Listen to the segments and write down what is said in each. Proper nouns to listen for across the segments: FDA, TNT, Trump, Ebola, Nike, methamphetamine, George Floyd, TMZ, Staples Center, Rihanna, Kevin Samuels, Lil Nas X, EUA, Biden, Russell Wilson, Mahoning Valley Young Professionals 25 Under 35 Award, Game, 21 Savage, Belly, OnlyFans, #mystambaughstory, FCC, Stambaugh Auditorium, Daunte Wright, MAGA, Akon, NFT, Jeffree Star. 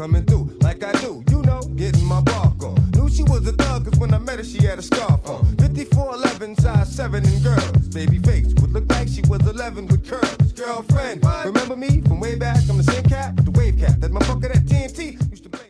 coming through like I do, you know, getting my bark on. Knew she was a thug because when I met her she had a scarf on. 54'11", size 7 and girls. Baby face would look like she was 11 with curves. Girlfriend, remember me from way back? I'm the same cat with the wave cat that motherfucker that TNT used to play.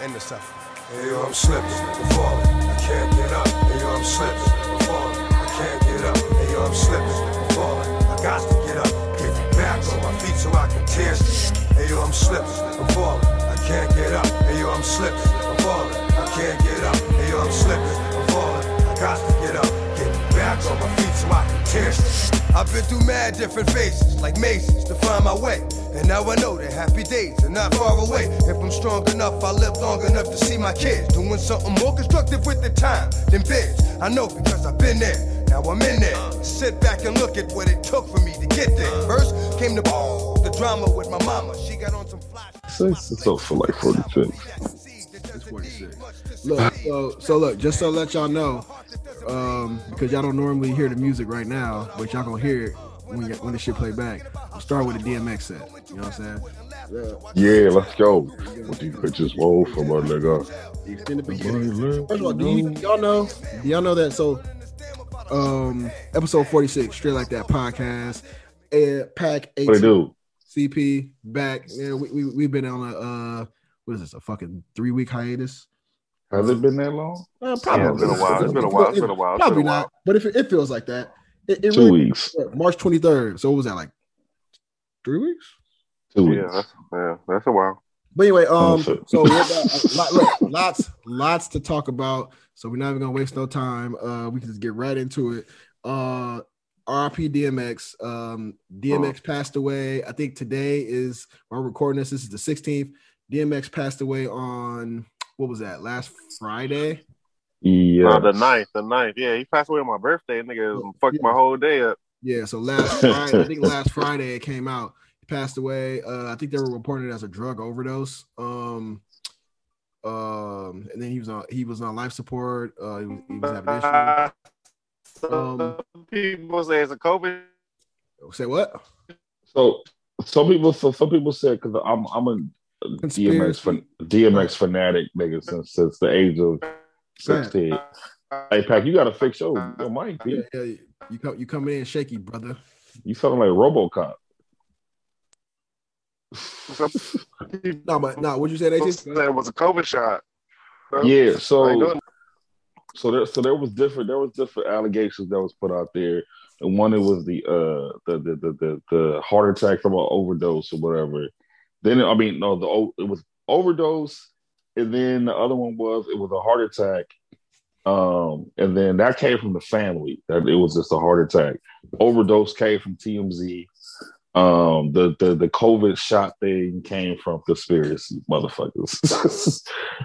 And the suffering. Hey, yo, I'm slipping, I'm falling, I can't get up. Hey, yo, I'm slipping, I'm falling, I can't get up. Hey, yo, I'm slipping, I'm falling, I got to get up. Get back on my feet so I can tear. Hey, yo, I'm slipping, I'm falling, I can't get up. Hey, yo, I'm slipping, I'm falling, I can't get up. Hey, yo, I'm slipping, I'm falling, I got to get up. Get back on my feet so I can tear. I've been through mad different phases, like mazes, to find my way. And now I know that happy days are not far away. If I'm strong enough, I live long enough to see my kids doing something more constructive with their time than biz. I know because I've been there, now I'm in there. Sit back and look at what it took for me to get there. First came the drama with my mama. She got on some fly. It's up for like 46. It's 46. Look, so look, just to let y'all know, because y'all don't normally hear the music right now, but y'all gonna hear it when the shit play back. I'll start with a DMX set. You know what I'm saying? Yeah, let's go. What these bitches want from a nigga? The extended beginning. First of all, do y'all know that? So, episode 46, Straight Like That podcast, pack 18. What it do? CP back. Yeah, we've been on a what is this? A fucking 3-week hiatus. Has it been that long? Probably. Yeah, it's been a while. It's been a while. Probably not. But if it feels like that. It 2 weeks. Really, March 23rd. So what was that, like 3 weeks? 2 weeks. Yeah, that's a while. But anyway, so we got lots to talk about. So we're not even gonna waste no time. We can just get right into it. RIP DMX. DMX passed away. I think today is when I'm recording this. This is the 16th. DMX passed away on what was that? Last Friday. Yeah, the ninth. Yeah, he passed away on my birthday. Nigga, fucked my whole day up. Yeah, so last Friday, I think last Friday it came out. He passed away. I think they were reported as a drug overdose. And then he was on life support. He was having issues. People say it's a COVID. Say what? So some people said, because I'm a DMX fanatic, nigga, since the age of 16. Hey, Pac, you gotta fix your mic, dude. Yeah. You coming in shaky, brother. You sound like RoboCop. No, what'd you say? They just said it was a COVID shot. Yeah, so there was different allegations that was put out there, and one it was the heart attack from an overdose or whatever. Then it was overdose. And then the other one was, it was a heart attack. And then that came from the family. That it was just a heart attack. Overdose came from TMZ. The COVID shot thing came from conspiracy motherfuckers.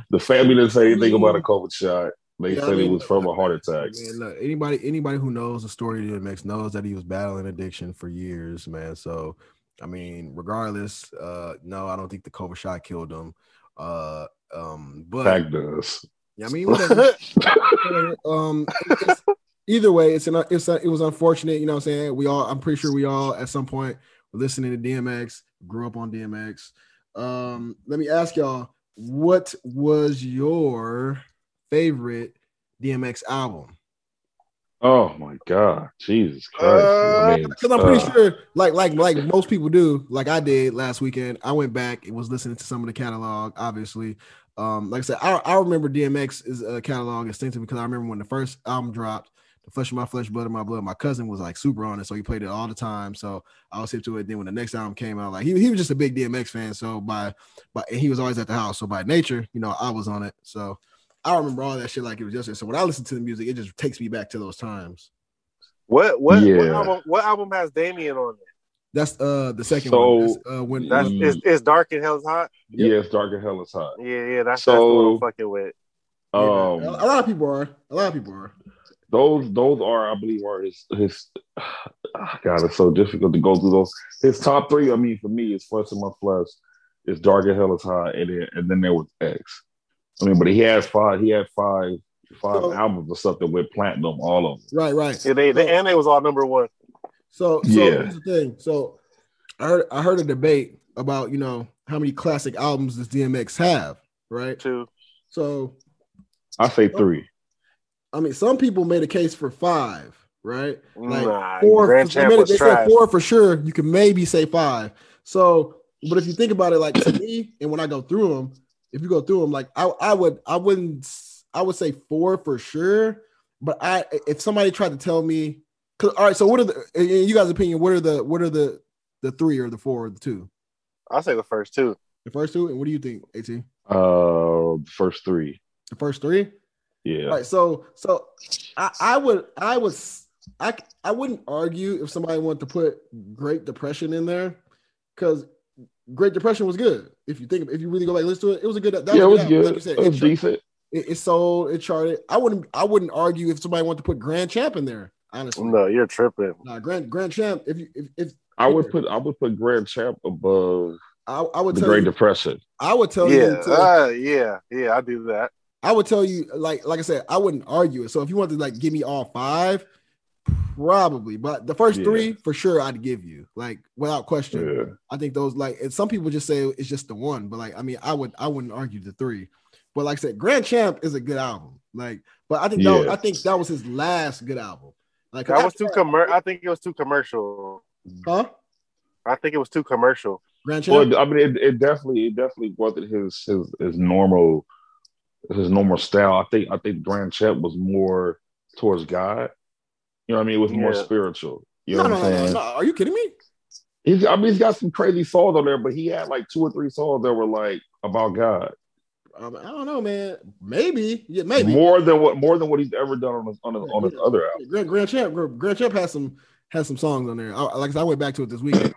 The family didn't say anything about a COVID shot. They said it was from a heart attack. Man, look, anybody who knows the story of DMX knows that he was battling addiction for years, man. So, regardless, no, I don't think the COVID shot killed him. But yeah, whatever. Either way, it was unfortunate. You know what I'm saying? I'm pretty sure we all at some point were listening to DMX, grew up on DMX. Let me ask y'all, what was your favorite DMX album? Oh my God, Jesus Christ! Because I'm pretty sure, like most people do, like I did last weekend. I went back and was listening to some of the catalog, obviously. Like I said, I remember DMX's catalog instinctively because I remember when the first album dropped, The Flesh of My Flesh, Blood of My Blood, my cousin was like super on it, so he played it all the time. So I was hip to it. Then when the next album came out, like he was just a big DMX fan. So and he was always at the house. So by nature, you know, I was on it. So I remember all that shit like it was yesterday. So when I listen to the music, it just takes me back to those times. What album has Damien on it? That's the second one. That's, when it's Dark and Hell is Hot. Yep. Yeah, it's Dark and Hell is Hot. Yeah, that's the one I'm fucking with. Yeah, a lot of people are. Those are, I believe, are his. God, it's so difficult to go through those. His top three, I mean, for me, is Flesh of My Flesh, is Dark and Hell is Hot, and then there was X. I mean, but he has five. He had five albums or something with platinum, all of them. Right. Yeah, they was all number one. So yeah. Here's the thing. So I heard a debate about, you know, how many classic albums does DMX have, right? 2. So I say 3. I mean, some people made a case for 5, right? Like 4. They said 4 for sure. You can maybe say 5. So, but if you think about it, like to me, and when I go through them, if you go through them, like I would say 4 for sure. But if somebody tried to tell me. All right, so what are in you guys' opinion? What are the 3 or the 4 or the 2? I'll say the first 2. The first 2, and what do you think, AT? First 3. The first 3? Yeah. All right, so I wouldn't argue if somebody wanted to put Great Depression in there, because Great Depression was good. If you really go back and listen to it, it was a good. It was good. Like you said, it was decent. It sold. It charted. I wouldn't argue if somebody wanted to put Grand Champ in there. Honestly. No, you're tripping. Nah, Grand Champ. I would put Grand Champ above. I would the Great Depression. I would tell you. Yeah, I do that. I would tell you, like I said, I wouldn't argue it. So if you wanted to like give me all 5, probably, but the first 3 for sure I'd give you, like without question. Yeah. I think those like, and some people just say it's just the one, but like I mean, I wouldn't argue the 3. But like I said, Grand Champ is a good album. Like, but I think that was his last good album. Like that was too commercial. I think it was too commercial. Huh? I think it was too commercial. Well, I mean, it definitely wasn't his normal style. I think Grand Champ was more towards God. You know what I mean? It was more spiritual. You know what I'm saying? No. Are you kidding me? He's got some crazy songs on there, but he had like 2 or 3 songs that were like about God. I don't know, man. Maybe more than what he's ever done on his other album. Grand Champ has some songs on there. Like I said, I went back to it this weekend.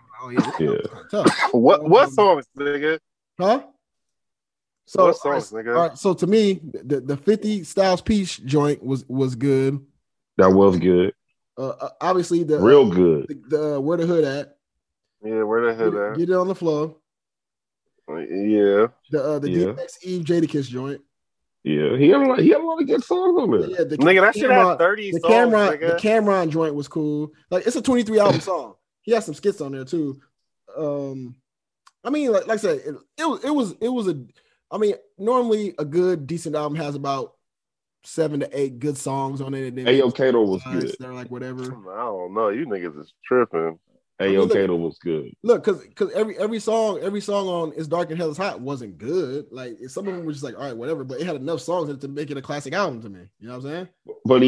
What songs, nigga? Huh? So what songs, nigga? All right, so to me, the 50 Styles P joint was good. That was good. Obviously the real good. The Where the Hood At? Yeah, Where the Hood At? Get It on the Floor. Yeah, the DMX Eve Jadakiss joint. Yeah, he had a lot of good songs on there. Yeah, nigga, that shit had 30 songs. The Cameron joint was cool. Like it's a 23 album song. He had some skits on there too. I mean, like I said, it was I mean, normally a good decent album has about 7 to 8 good songs on it. And then Ayo Kato was good. They're like whatever. I don't know. You niggas is tripping. Ayo Kato was good. Look, because every song on It's Dark and Hell is Hot wasn't good. Like some of them were just like, all right, whatever. But it had enough songs to make it a classic album to me. You know what I'm saying? But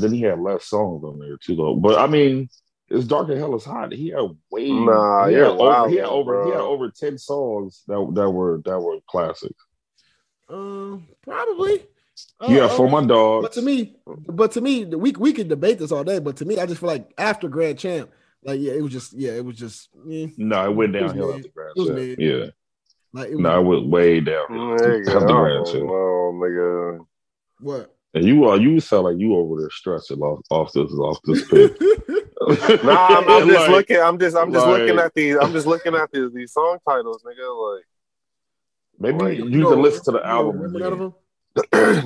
then he had less songs on there too, though. But I mean, It's Dark and Hell is Hot. He had way. Nah, yeah, he had over 10 songs that were classics. Probably. For my dog. But to me, we could debate this all day. But to me, I just feel like after Grand Champ. Like it was just. No, it went downhill after Grand Champ. Yeah, like it went way down after Grand Champ. Oh my God, what? And you sound like you over there stressing off this pick. Nah, I'm just like, looking. I'm just like, looking at these. I'm just looking at these song titles, nigga. Like maybe you can listen to the album.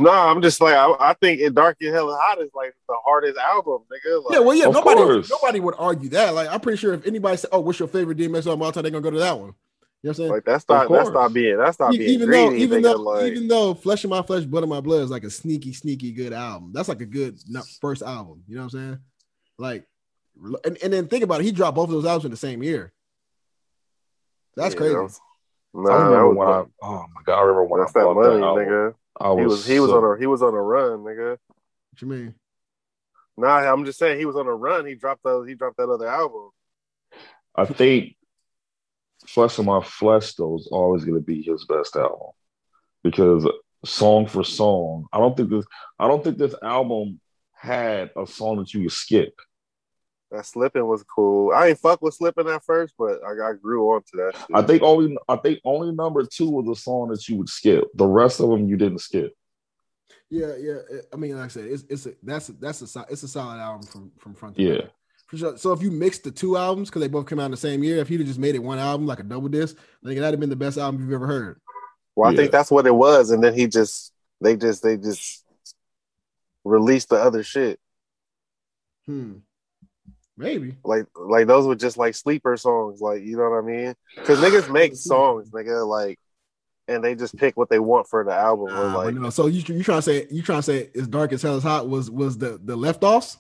No, I'm just like I think "It Dark and Hell and Hot" is like the hardest album, nigga. Like, nobody would argue that. Like, I'm pretty sure if anybody said, "Oh, what's your favorite DMX album?" They're gonna go to that one. You know what I'm saying? Like that's not being even though "Flesh of My Flesh, Blood of My Blood" is like a sneaky good album. That's like a good first album. You know what I'm saying? Like, and then think about it. He dropped both of those albums in the same year. That's crazy. Nah, I remember when I oh my god, I remember when I fought money, that nigga. He was on a run, nigga. What you mean? Nah, I'm just saying he was on a run. He dropped that other album. I think Flesh of My Flesh though is always gonna be his best album. Because song for song, I don't think this album had a song that you could skip. That Slippin' was cool. I ain't fuck with Slippin' at first, but I grew on to that shit. I think only number two was a song that you would skip. The rest of them you didn't skip. Yeah. I mean, like I said, it's a solid album from front to back. Yeah. For sure. So if you mixed the two albums, because they both came out in the same year, if you'd have just made it one album, like a double disc, I think that'd have been the best album you've ever heard. Well, I think that's what it was, and then they just released the other shit. Maybe like those were just like sleeper songs, like, you know what I mean? Because niggas make songs, nigga, like, and they just pick what they want for the album. Or like, no. So you trying to say It's Dark as Hell is Hot was the left-offs?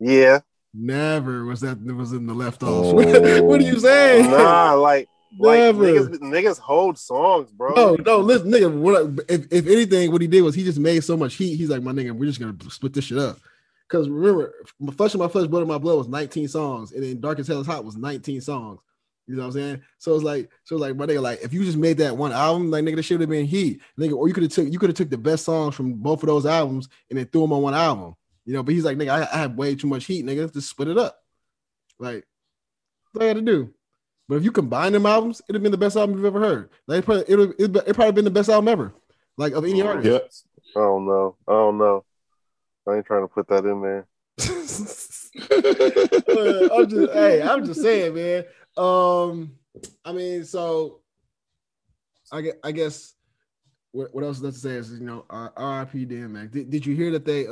Yeah, never was that was in the left-offs. Oh. What are you saying? Nah, like. Like niggas hold songs, bro. No, listen, nigga. If anything, what he did was he just made so much heat. He's like, my nigga, we're just gonna split this shit up. Because remember, Flesh of My Flesh, Blood of My Blood was 19 songs, and then Dark as Hell is Hot was 19 songs. You know what I'm saying? So it's like, my nigga, like if you just made that one album, like nigga, this shit would have been heat, nigga. Or you could have took the best songs from both of those albums and then threw them on one album. You know, but he's like, nigga, I have way too much heat, nigga. Just split it up. Like, that's all I had to do. But if you combine them albums, it'd have been the best album you've ever heard. Like it probably been the best album ever, like of any artist. Yep. I don't know. I ain't trying to put that in there. I'm just saying, man. I mean, so I guess what else is left to say is, you know, R.I.P. DMX. Did you hear that they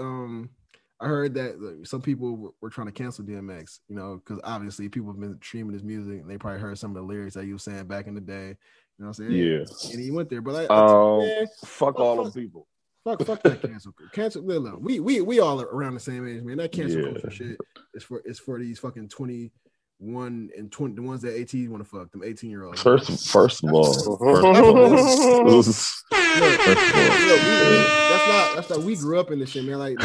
I heard that some people were trying to cancel DMX, you know, because obviously people have been streaming his music and they probably heard some of the lyrics that you were saying back in the day. You know what I'm saying? Yeah. And he went there, but like, fuck all those people. Fuck that cancel. Cancel. No. We all are around the same age, man. That cancel culture shit is for these fucking 21 and 20, the ones that AT want to fuck, them 18-year-olds. First of all. That's not. We grew up in this shit, man. Like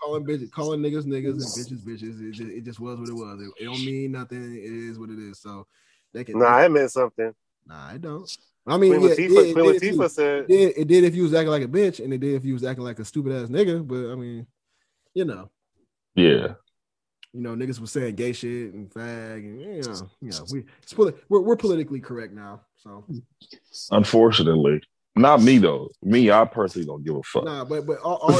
calling niggas, and bitches. It just was what it was. It don't mean nothing. It is what it is. So they can. Nah, it meant something. Nah, it don't. I mean, it did if you was acting like a bitch, and it did if you was acting like a stupid ass nigga. But I mean, you know. Yeah. You know, niggas was saying gay shit and fag, and you know, we're politically correct now. So unfortunately. Not me though. Me, I personally don't give a fuck. Nah, but all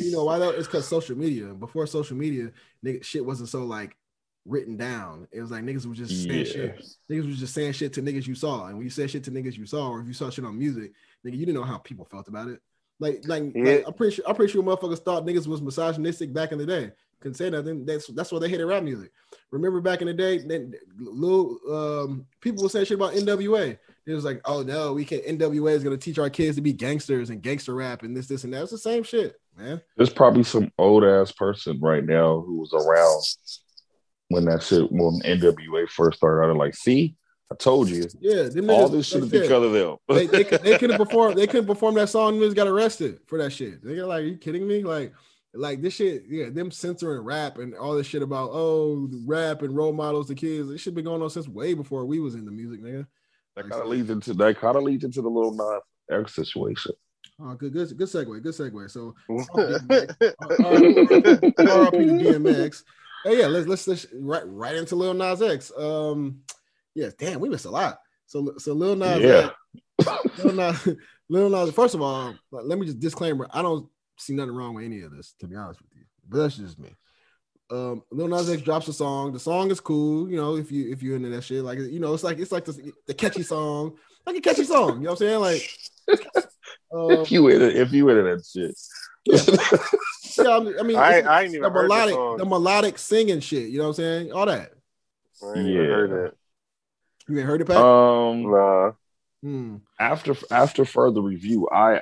you know why though? It's because social media. Before social media, nigga, shit wasn't so like written down. It was like niggas were just saying shit. Niggas was just saying shit to niggas you saw, and when you said shit to niggas you saw, or if you saw shit on music, nigga, you didn't know how people felt about it. Like I'm pretty sure motherfuckers thought niggas was misogynistic back in the day. Couldn't say nothing. That's why they hated rap music. Remember back in the day, then little people were saying shit about NWA. It was like, oh no, we can't. NWA is gonna teach our kids to be gangsters and gangster rap and this and that. It's the same shit, man. There's probably some old ass person right now who was around when that shit, when NWA first started out. Like, see, I told you. Yeah, all this shit is because of them. They couldn't perform. They couldn't perform that song. Niggas got arrested for that shit. They got like, are you kidding me? Like this shit, yeah, them censoring rap and all this shit about, oh, rap and role models to kids. This shit been going on since way before we was in the music, nigga. That kind of leads into the Lil Nas X situation. Oh, good segue, good segue. So R.I.P. to DMX. Hey, yeah, let's right into Lil Nas X. Yes, damn, we missed a lot. So Lil Nas X. Lil Nas. First of all, let me just disclaimer. I don't see nothing wrong with any of this, to be honest with you, but that's just me. Lil Nas X drops a song. The song is cool, you know. If you're into that shit, like, you know, it's like the catchy song, like a catchy song. You know what I'm saying? Like, if you into that shit, yeah. I mean, I ain't even heard the melodic singing shit. You know what I'm saying? All that. I ain't even heard that. You ain't heard it, Pat? Nah. After further review, I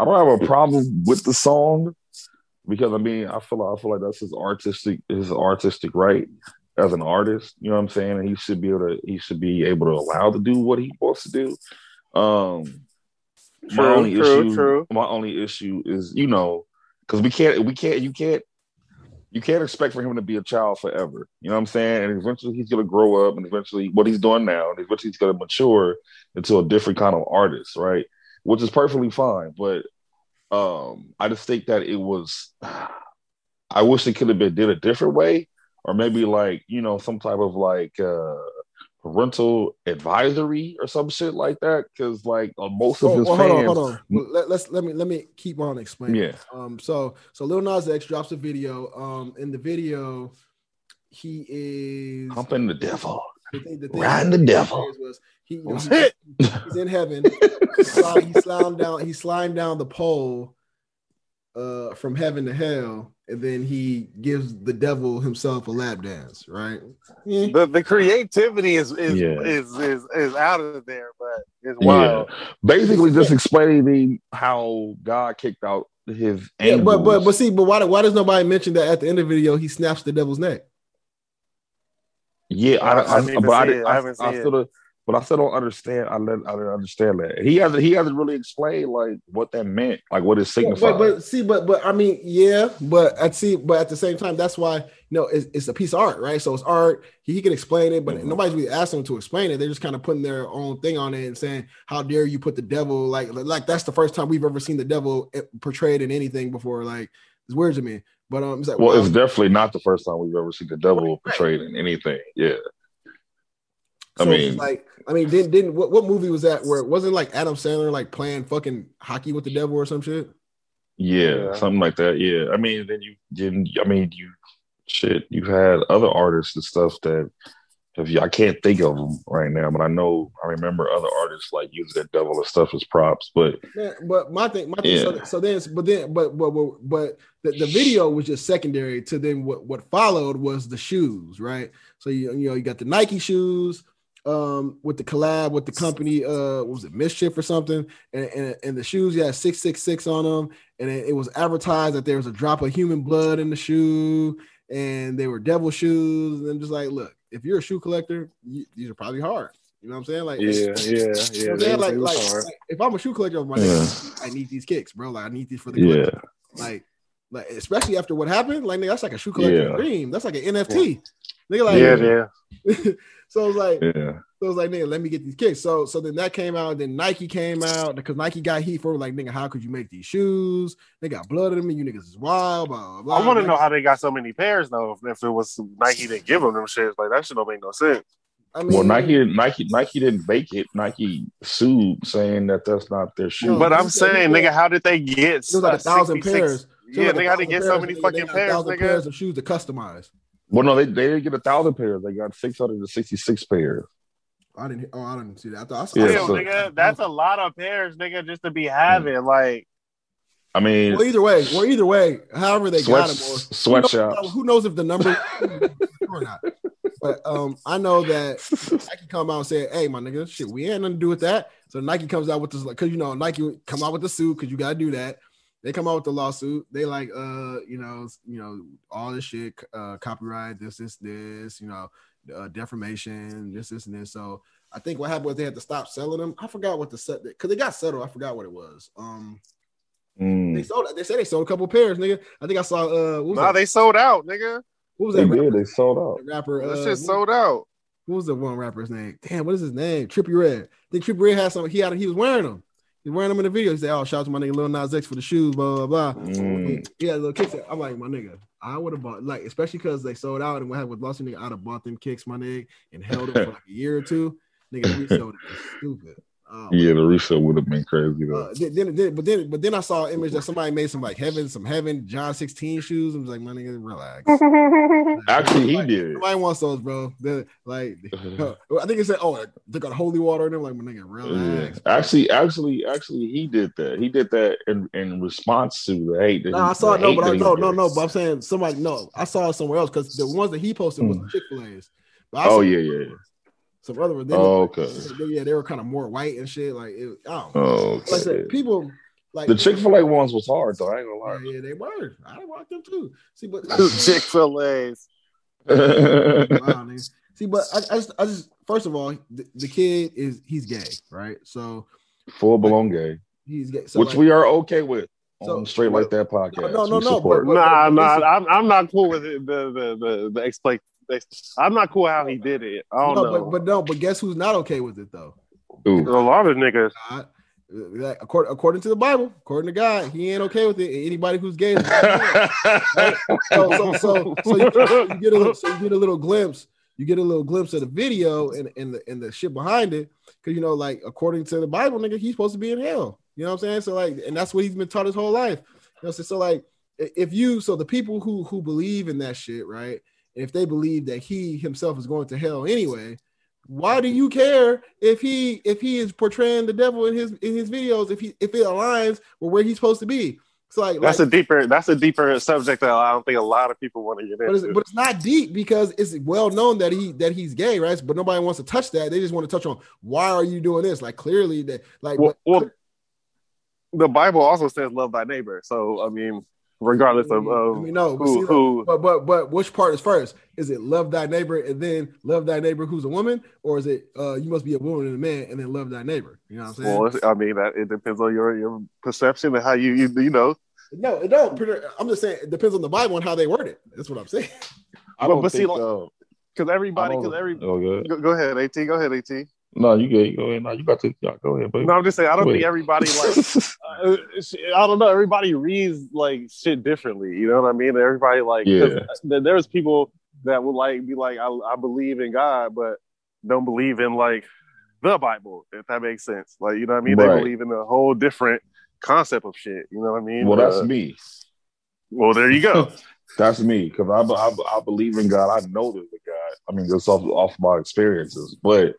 don't have a problem with the song because I feel like that's his artistic right, as an artist, you know what I'm saying? And he should be able to allow to do what he wants to do. My only issue is, you know, because you can't expect for him to be a child forever. You know what I'm saying? And eventually he's going to grow up, and eventually what he's doing now, and eventually he's going to mature into a different kind of artist, right? Which is perfectly fine. But I just think that I wish it could have been did a different way, or maybe like, you know, some type of like parental advisory or some shit like that. Because like most of his fans, hold on. Let me keep on explaining. Yeah. So Lil Nas X drops a video. In the video, he is humping the devil. The thing riding the devil. He's in heaven. He's sliding down the pole from heaven to hell. And then he gives the devil himself a lap dance, right? Yeah. The creativity is out of there, but it's wild. Yeah. Basically, just explaining how God kicked out his angels. Yeah, but why does nobody mention that at the end of the video he snaps the devil's neck? Yeah, I still don't understand. I didn't understand that he hasn't really explained like what that meant, like what it signified. But at the same time, that's why, you know, it's a piece of art, right? So it's art. He can explain it, but nobody's really asking him to explain it. They're just kind of putting their own thing on it and saying, "How dare you put the devil like that's the first time we've ever seen the devil portrayed in anything before." Like, it's weird to me. But it's like, well, wow. It's definitely not the first time we've ever seen the devil portrayed in anything. Yeah. Didn't what movie was that where it wasn't like Adam Sandler like playing fucking hockey with the devil or some shit? Yeah, something like that. Yeah, I mean, then you didn't. I mean, you've had other artists and stuff that I can't think of them right now, but I remember other artists like using that devil and stuff as props. But yeah, but my thing. Yeah. So then the video was just secondary to then what followed was the shoes, right? So you got the Nike shoes. With the collab with the company, was it Mischief or something? And the shoes, you had 666 on them, and it was advertised that there was a drop of human blood in the shoe, and they were devil shoes. And I'm just like, look, if you're a shoe collector, these are probably hard. You know what I'm saying? Like, yeah. Like, if I'm a shoe collector, I need these kicks, bro. Like, I need these for the collection. Like, especially after what happened, like, nigga, that's like a shoe collector dream. That's like an NFT. Yeah. Nigga, like, yeah. So I was like, nigga, let me get these kicks. So then that came out. Then Nike came out because Nike got heat for like, nigga, how could you make these shoes? They got blood in them, and you niggas is wild. Blah, blah, I want to know how they got so many pairs though. If it was Nike that give them shit, like that shit don't make no sense. I mean, well, Nike didn't make it. Nike sued saying that's not their shoe. No, but I'm saying, nigga, how did they get? It was like 1,000 pairs. Yeah, they got to get so many fucking pairs. 1,000 pairs of shoes to customize. Well, no, they didn't get 1,000 pairs. They got 666 pairs. I didn't see that. Nigga, that's a lot of pairs, nigga, just to be having. Like, I mean, well, either way, however they got them, sweatshops. Who knows if the number or not? But I know that Nike come out and say, "Hey, my nigga, shit, we ain't nothing to do with that." So Nike comes out with this, because you know Nike come out with the suit because you gotta do that. They come out with the lawsuit. They like, you know, all this shit, copyright, this, you know, defamation, this. So I think what happened was they had to stop selling them. I forgot what because they got settled. I forgot what it was. They said they sold a couple pairs, nigga. I think I saw. They sold out, nigga. What was that? They sold out. The rapper. That shit sold out. What was the one rapper's name? Damn, what is his name? Trippie Redd. I think Trippie Redd had some. He was wearing them. He's wearing them in the video. He said, "Oh, shout out to my nigga Lil Nas X for the shoes, blah, blah, blah." Yeah, little kicks. I'm like, my nigga, I would have bought, like, especially because they sold out and what happened with Lost, nigga, I'd have bought them kicks, my nigga, and held them for like a year or two. Nigga, resale would have been stupid. The resale would have been crazy, though. Then I saw an image that somebody made some heaven John 16 shoes. I was like, my nigga, relax. Actually, he did. Nobody wants those, bro. I think it said, "Oh, they got holy water," and I'm like, my nigga, relax. Yeah. Actually, he did that. He did that in response to the hate. But I'm saying somebody. No, I saw it somewhere else because the ones that he posted was Chick-fil-A's. Yeah. Some other ones, they were kind of more white and shit. Like, it, I don't know. Like I said, people like the Chick-fil-A ones was hard though. I ain't gonna lie. Yeah, they were. I walked them too. See, but Chick-fil-A's. Wow, man. See, but I just first of all, the kid he's gay, right? So full-blown gay. He's gay, so, which we are okay with. So, straight like that podcast. No. But, I'm not cool with it, the explanation. I'm not cool how he did it. I don't know. But guess who's not okay with it though? Dude. A lot of niggas. According to the Bible, according to God, he ain't okay with it. Anybody who's gay is okay. Right? So you get a little glimpse of the video and the shit behind it, because according to the Bible, nigga, he's supposed to be in hell. You know what I'm saying? So and that's what he's been taught his whole life. You know, so the people who believe in that shit, right? If they believe that he himself is going to hell anyway, why do you care if he is portraying the devil in his videos? If it aligns with where he's supposed to be, it's that's a deeper subject that I don't think a lot of people want to get into. But it's not deep, because it's well known that he's gay, right? But nobody wants to touch that. They just want to touch on, why are you doing this? The Bible also says love thy neighbor. So, I mean, regardless but which part is first? Is it love thy neighbor and then love thy neighbor who's a woman, or is it you must be a woman and a man and then love thy neighbor? You know what I'm saying? Well, it depends on your perception and how you. No, it don't. I'm just saying it depends on the Bible and how they word it. That's what I'm saying. Go ahead, AT. No, you good. Go ahead. No, you got to. Go ahead, buddy. No, I'm just saying. I don't think everybody I don't know. Everybody reads shit differently. You know what I mean? Everybody there's people that would be like, I believe in God, but don't believe in the Bible, if that makes sense. You know what I mean? Right. They believe in a whole different concept of shit. You know what I mean? Well, that's me. Well, there you go. That's me, because I believe in God. I know there's a God. I mean, just off my experiences, but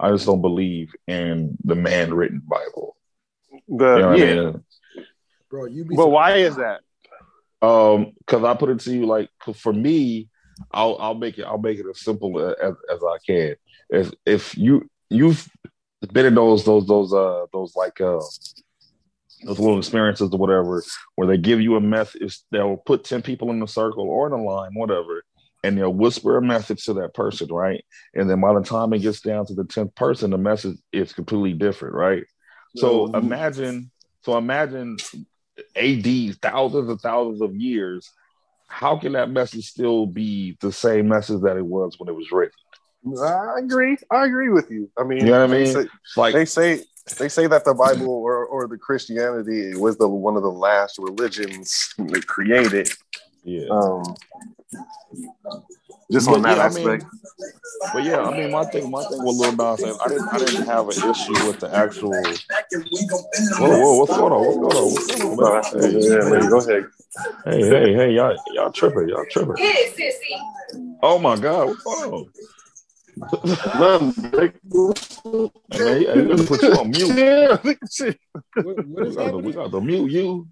I just don't believe in the man-written Bible. Bro, but why is that? Because I put it to you, for me, I'll make it as simple as I can. If you've been in those little experiences or whatever, where they give you a message, they'll put 10 people in a circle or in a line, whatever, and they'll whisper a message to that person, right? And then by the time it gets down to the 10th person, the message is completely different, right? So imagine AD, thousands and thousands of years, how can that message still be the same message that it was when it was written? I agree with you. I mean, you know what I mean? They say that the Bible or the Christianity was one of the last religions created. Yeah. Just on that aspect. My thing with Lil Nas, I didn't have an issue with the actual. Whoa, what's going on? Man, go ahead. Hey, y'all tripping. Yes, sissy. Oh my God, whoa. Hey, put you on mute. Yeah, what is that? We got to mute you.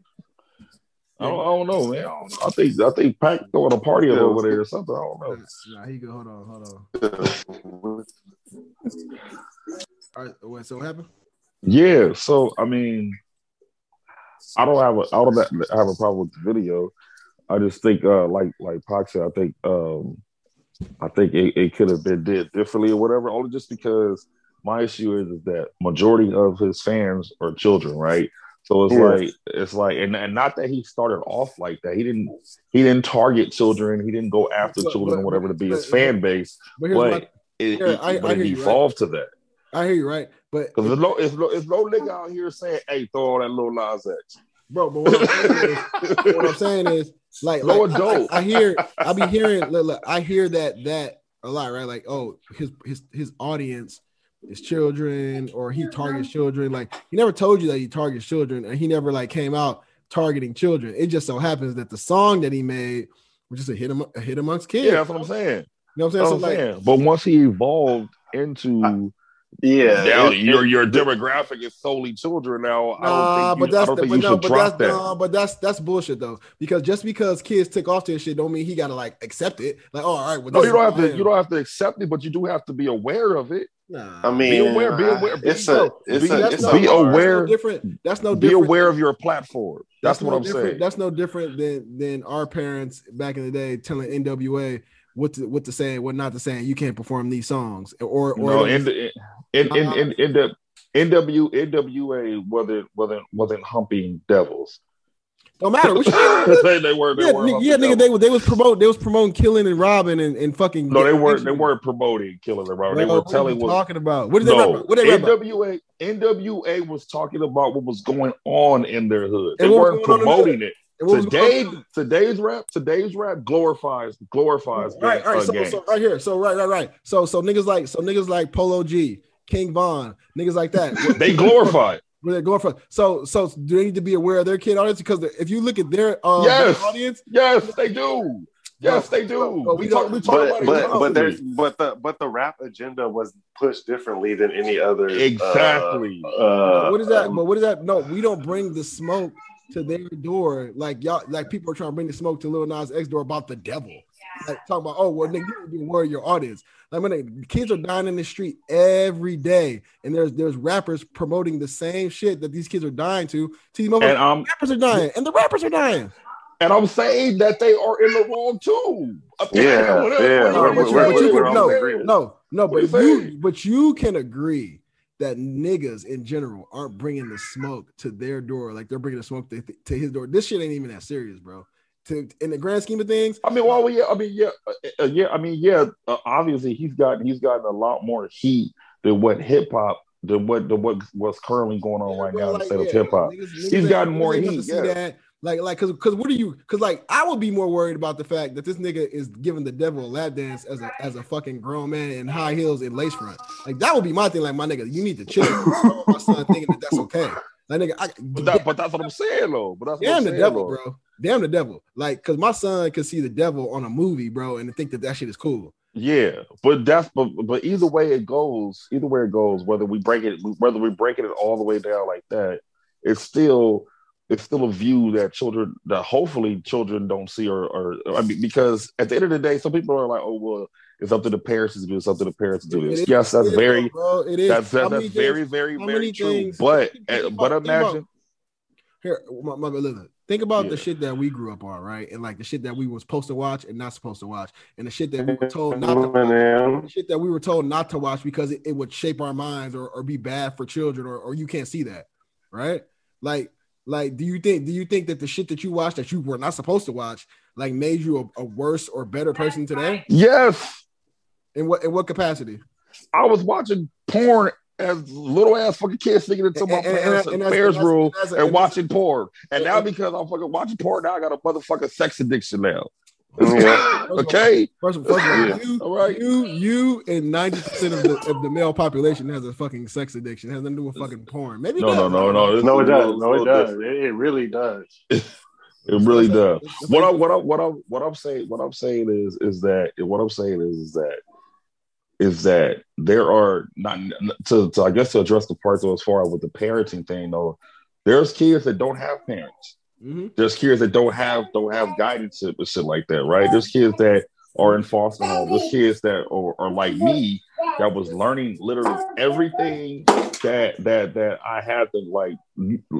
I don't know, man. I think Pac throwing a party over there or something. I don't know. Nah, he go. Hold on. All right. Wait, so what happened? Yeah. So I mean, I don't have a problem with the video. I just think, like Pac said, I think it could have been did differently or whatever. Only just because my issue is that majority of his fans are children, right? So it's like, and not that he started off like that. He didn't target children. He didn't go after children or whatever to be his fan base. But it evolved to that. I hear you, right? But because there's no nigga out here saying, "Hey, throw all that Lil Nas X." Bro, but what I'm saying is, I hear that a lot, right? His audience. His children, or he targets children. He never told you that he targets children, and he never came out targeting children. It just so happens that the song that he made was just a hit amongst kids. Yeah, that's what I'm saying. You know what I'm saying? But once he evolved into your demographic is solely children now. I don't think you should drop that, but that's bullshit though, because just because kids tick off to this shit don't mean he gotta accept it. You don't have to accept it, but you do have to be aware of it. Nah. I mean, be aware. Be aware. That's no different. Be aware of your platform. That's what I'm saying. That's no different than our parents back in the day telling NWA what to say, what not to say. You can't perform these songs NWA wasn't humping devils. Don't matter. They was promoting killing and robbing and fucking. No, they weren't promoting killing and robbing. They were telling what talking about. What did they NWA about? NWA was talking about what was going on in their hood. They weren't promoting it. Today's rap glorifies. So niggas like Polo G, King Von, niggas like that. They glorify it. They're going for so do they need to be aware of their kid audience? Because if you look at their audience, yes, they do. But the rap agenda was pushed differently than any other. Exactly. What is that? But what is that? No, we don't bring the smoke to their door. Like y'all, like people are trying to bring the smoke to Lil Nas X door about the devil. Like talking about, oh well, nigga, you be worried your audience. Like when kids are dying in the street every day, and there's rappers promoting the same shit that these kids are dying to. The rappers are dying. And I'm saying that they are in the wrong too. But you can agree that niggas in general aren't bringing the smoke to their door, like they're bringing the smoke to his door. This shit ain't even that serious, bro. In the grand scheme of things, obviously he's gotten a lot more heat than what hip hop what's currently going on right now in the state of hip hop. He's gotten more heat. Because I would be more worried about the fact that this nigga is giving the devil a lap dance as a fucking grown man in high heels and lace front. Like that would be my thing. Like my nigga, you need to chill. My son thinking that's okay. Like nigga, but that's what I'm saying though. Damn the devil. Like, cause my son could see the devil on a movie, bro, and think that shit is cool. Yeah, but either way it goes, whether we break it all the way down like that, it's still a view that hopefully children don't see or because at the end of the day, some people are like, oh well, it's up to the parents to do this. Yes, that's very very, very, very true. But imagine here, my beloved. Think about the shit that we grew up on, right? And like the shit that we were supposed to watch and not supposed to watch, and the shit that we were told not to watch, the shit that we were told not to watch because it would shape our minds or be bad for children or you can't see that, right? Like do you think that the shit that you watched that you were not supposed to watch like made you a worse or better person today? Yes. In what capacity? I was watching porn as little ass fucking kids thinking into my parents' room and watching porn. And now because I'm fucking watching porn, now I got a motherfucking sex addiction now. Okay? You and 90% of the male population has a fucking sex addiction. It has nothing to do with fucking porn. Maybe No, it does. It really does. It really does. What I'm saying is that there are not to I guess to address the part though as far as with the parenting thing though, there's kids that don't have parents. Mm-hmm. There's kids that don't have guidance and shit like that, right? There's kids that are in foster home. There's kids that are like me that was learning literally everything that I had to like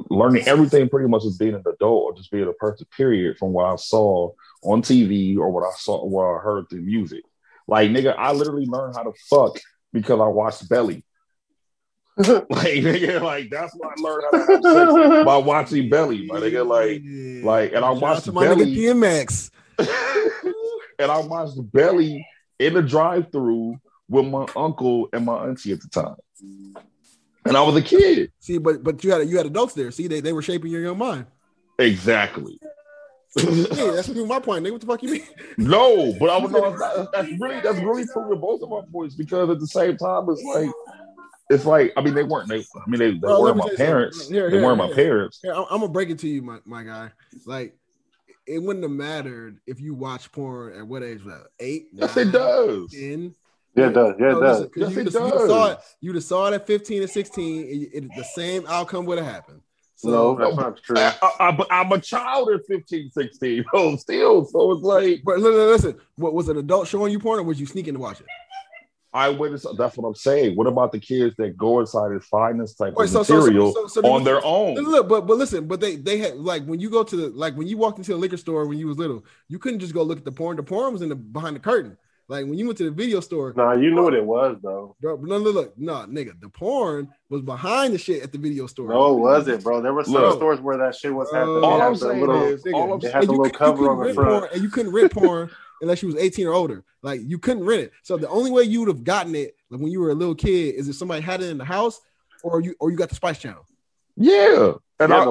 learning everything pretty much as being an adult or just being a person period from what I saw on TV or what I heard through music. Like, nigga, I literally learned how to fuck because I watched Belly. Like, nigga, like, that's why I learned how to have sex by watching Belly, my nigga. Like, and I watched Belly. DMX. And I watched Belly in the drive-thru with my uncle and my auntie at the time. And I was a kid. See, but you had adults there. See, they were shaping your young mind. Exactly. Hey, that's my point, nigga. What the fuck you mean? No, but I was that's really proving both of our points because at the same time it's like they weren't my parents. I'm gonna break it to you, my guy. Like it wouldn't have mattered if you watched porn at what age? 8? Yes, 9, it does. 10. Yeah, it does. Yeah, it does. Yes, it does. You saw it at 15 and 16. The same outcome would have happened. So, no, that's not true. I'm a child at 15, 16. Oh, still. So it's like. But listen, what was an adult showing you porn or was you sneaking to watch it? That's what I'm saying. What about the kids that go inside and find this type of material on their own? Look, but listen, but they had like when you go to when you walked into a liquor store when you was little, you couldn't just go look at the porn. The porn was behind the curtain. Like when you went to the video store. Nah, you knew what it was though. Bro, look, nigga, the porn was behind the shit at the video store. No, was it, bro? There were some stores where that shit was happening. It had a little cover on the front, porn, and you couldn't rent porn unless you was 18 or older. Like you couldn't rent it. So the only way you would have gotten it, like when you were a little kid, is if somebody had it in the house, or you got the Spice Channel. Yeah. And I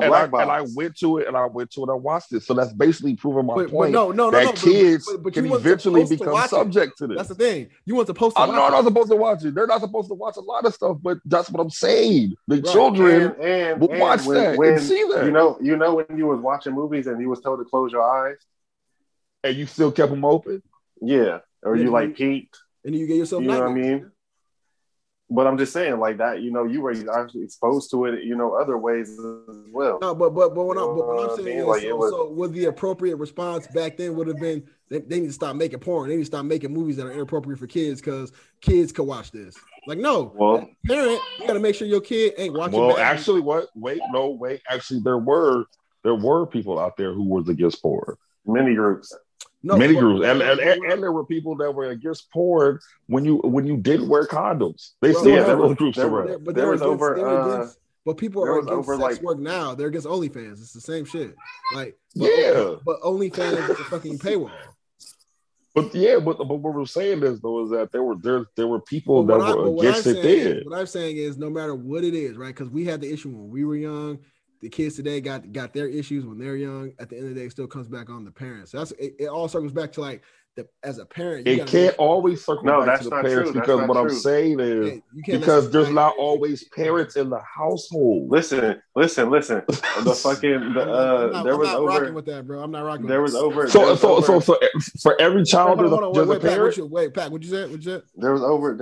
went to it. I watched it. So that's basically proving my point. But can eventually become subject to this. That's the thing. You weren't supposed to watch it. I know I'm not supposed to watch it. They're not supposed to watch a lot of stuff, but that's what I'm saying. The children will watch that and see that. You know when you was watching movies and you was told to close your eyes? And you still kept them open? Yeah. Or you like peeked. And you get yourself nightmares. You know what I mean? But I'm just saying, like that, you know, you were actually exposed to it, you know, other ways as well. No, what I'm saying is, would the appropriate response back then would have been they need to stop making porn, they need to stop making movies that are inappropriate for kids because kids could watch this. Like, no, parent, you got to make sure your kid ain't watching. Well, actually, Actually, there were people out there who were against porn. Many groups. And there were people that were against porn when you didn't wear condoms. People are against sex work now. They're against OnlyFans. It's the same shit. But OnlyFans is a fucking paywall. But what we're saying is though is that there were people that were against it then. What I'm saying is no matter what it is, right? Because we had the issue when we were young. The kids today got their issues when they're young. At the end of the day, it still comes back on the parents. So it all circles back to like as a parent. It can't always circle back to the parents because what I'm saying is because there's not always parents in the household. Listen. I'm not rocking with that, bro. So for every child there's a parent. Wait, Pat, what'd you say? There was over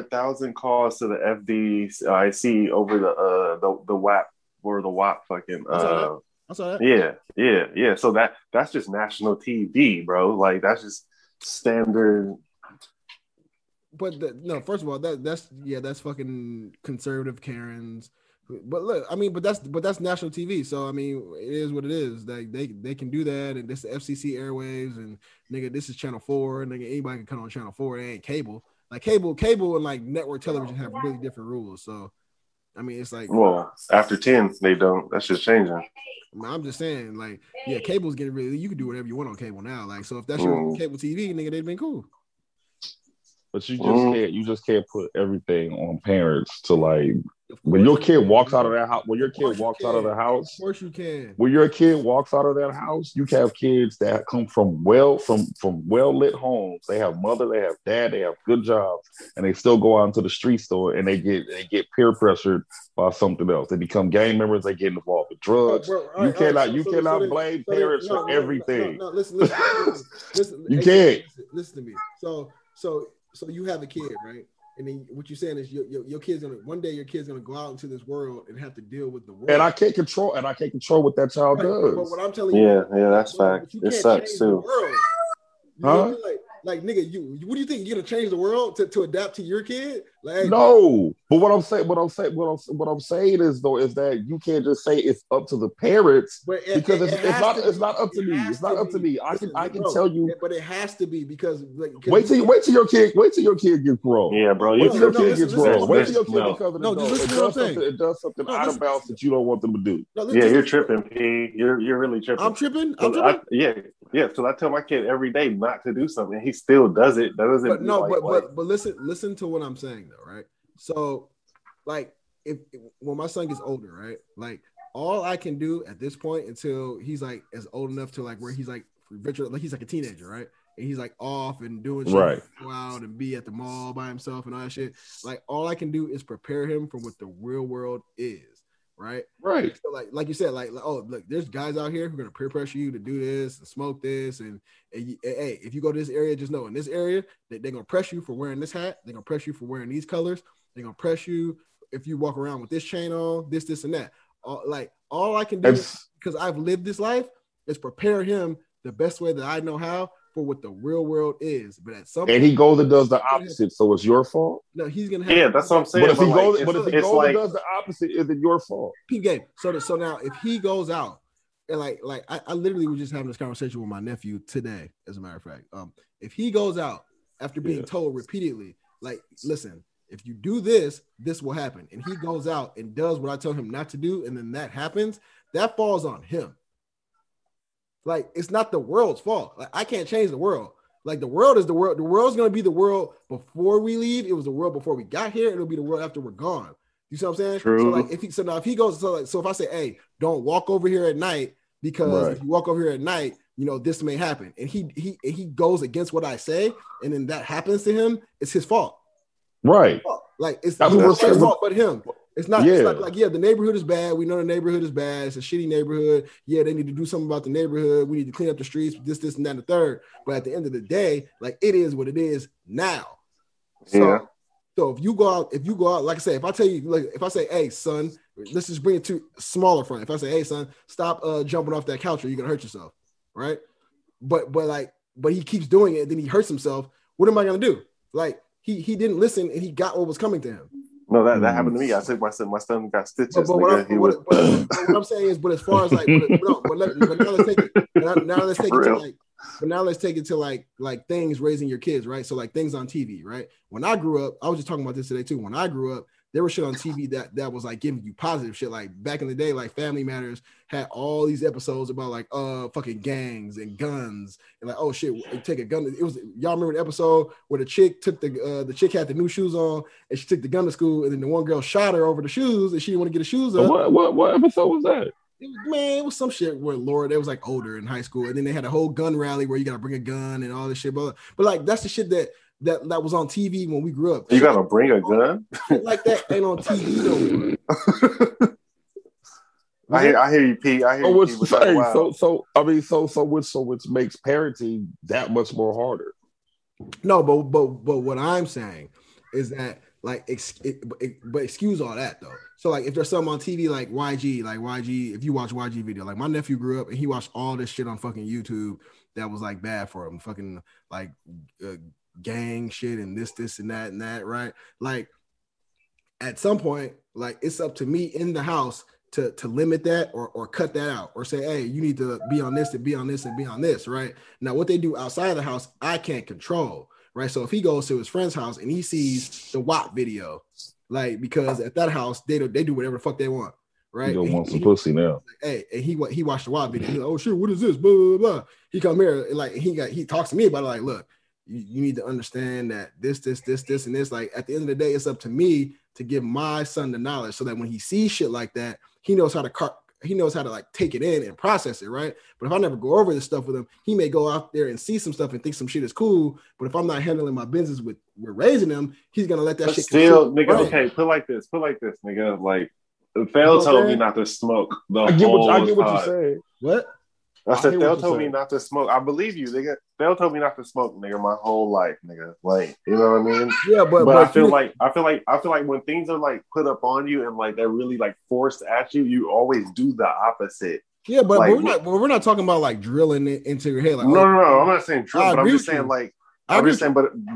1,000 calls to the FDIC over the WAP. Or the WAP fucking. I saw that. Yeah. So that's just national TV, bro. Like that's just standard. But first of all, that's fucking conservative Karens. But look, I mean, but that's national TV. So I mean, it is what it is. Like they can do that, and this is FCC airwaves, and nigga, this is Channel 4. Nigga, anybody can come on Channel 4. It ain't cable. Like cable, and like network television have really different rules. So. I mean, it's like... Well, after 10, they don't. That's just changing. I'm just saying, like, yeah, cable's getting really... You can do whatever you want on cable now. Like, so if that's your cable TV, nigga, they'd been cool. But you just can't. You just can't put everything on parents to, like... When your kid walks out of that house... Of course you can. When your kid walks out of that house, you can have kids that come from well-lit homes. They have mother, they have dad, they have good jobs, and they still go out into the street store and they get peer pressured by something else. They become gang members, they get involved with drugs. You cannot blame parents for everything. No, listen. You can't. Listen to me. So you have a kid, right? And then what you're saying is your kid's gonna one day your kid's gonna go out into this world and have to deal with the world. And I can't control what that child does. But what I'm telling you, that's fact. It sucks too. Huh? Like nigga, what do you think you're gonna change the world to adapt to your kid? Like no. But what I'm saying is though is that you can't just say it's up to the parents because it's not up to me. It's not up to me. I can tell you, but it has to be because like, wait till your kid gets grown. Yeah, bro. Wait till your kid gets grown. Wait till your kid becomes an adult. It does something out of bounds that you don't want them to do. Yeah, you're tripping, P. You're really tripping. I'm tripping. Yeah. So I tell my kid every day not to do something. He still does it. That doesn't. But listen to what I'm saying though, right? So, like, if when my son gets older, right? Like, all I can do at this point until he's like as old enough to like where he's like venture, like he's like a teenager, right? And he's like off and doing shit, right? Go out and be at the mall by himself and all that shit. Like, all I can do is prepare him for what the real world is, right? Right. So like you said, like, oh, look, there's guys out here who are gonna peer pressure you to do this and smoke this, and hey, if you go to this area, just know in this area they're gonna press you for wearing this hat, they're gonna press you for wearing these colors. They're gonna press you if you walk around with this chain on, this and that. All I can do because I've lived this life is prepare him the best way that I know how for what the real world is. But at some point, he goes and does the opposite, so it's your fault. No, he's gonna have. Yeah, that's what I'm saying. But if he goes and does the opposite, is it your fault? Game. So now if he goes out and like I literally was just having this conversation with my nephew today, as a matter of fact. If he goes out after being told repeatedly, like, listen, if you do this, this will happen. And he goes out and does what I tell him not to do, and then that happens, that falls on him. Like, it's not the world's fault. Like, I can't change the world. Like, the world is the world. The world's going to be the world before we leave. It was the world before we got here. It'll be the world after we're gone. You see what I'm saying? True. So, like, so if I say, hey, don't walk over here at night, because if you walk over here at night, you know, this may happen. And he goes against what I say, and then that happens to him, it's his fault. Right. Like, it's not his fault but him. It's not like the neighborhood is bad. We know the neighborhood is bad. It's a shitty neighborhood. Yeah, they need to do something about the neighborhood. We need to clean up the streets, this, and that, and the third. But at the end of the day, like, it is what it is now. So, so if you go out, like I say, if I tell you, like, if I say, hey, son, let's just bring it to smaller front. If I say, hey, son, stop jumping off that couch or you're going to hurt yourself, right? But he keeps doing it, and then he hurts himself. What am I going to do? Like, he didn't listen, and he got what was coming to him. No, that happened to me. I said my son got stitches. What I'm saying is, but as far as like, now let's take it to things raising your kids, right? So like things on TV, right? When I grew up, I was just talking about this today too. When I grew up, there was shit on TV that was like giving you positive shit. Like back in the day, like Family Matters had all these episodes about like fucking gangs and guns and like, oh shit, take a gun. It was, y'all remember the episode where the chick took the chick had the new shoes on and she took the gun to school, and then the one girl shot her over the shoes and she didn't want to get the shoes up. What episode was that? It was some shit where Laura, they was like older in high school, and then they had a whole gun rally where you gotta bring a gun and all this shit, but like that's the shit that was on TV when we grew up. You gotta bring a gun? Like that ain't on TV no more. I hear you, Pete. I hear you. Which makes parenting that much more harder. No, but what I'm saying is that like excuse all that though. So like if there's something on TV like YG, if you watch YG video, like my nephew grew up and he watched all this shit on fucking YouTube that was like bad for him, fucking like gang shit and this and that, right? Like at some point, like it's up to me in the house to limit that or cut that out or say, hey, you need to be on this and be on this and be on this, right? Now what they do outside of the house, I can't control, right? So if he goes to his friend's house and he sees the WAP video, like because at that house they do whatever the fuck they want, right? You don't want some pussy now. Hey, and he watched the WAP video. He's like, oh shit, what is this? Blah blah blah. He come here like he talks to me about it, like, look, you need to understand that this, and this. Like at the end of the day, it's up to me to give my son the knowledge so that when he sees shit like that, he knows how to like take it in and process it, right? But if I never go over this stuff with him, he may go out there and see some stuff and think some shit is cool. But if I'm not handling my business we're raising him, he's gonna let that shit still, nigga. Right. Okay, put like this, nigga. Like Phil told me not to smoke. I get what you say. What? I said, Phil told me not to smoke. I believe you, nigga. Phil told me not to smoke, nigga, my whole life, nigga. Like, you know what I mean? Yeah, but I feel like when things are like put up on you and like they're really like forced at you, you always do the opposite. Yeah, but like, we're not talking about like drilling it into your head. Like, no, I'm not saying drill, but I'm just saying like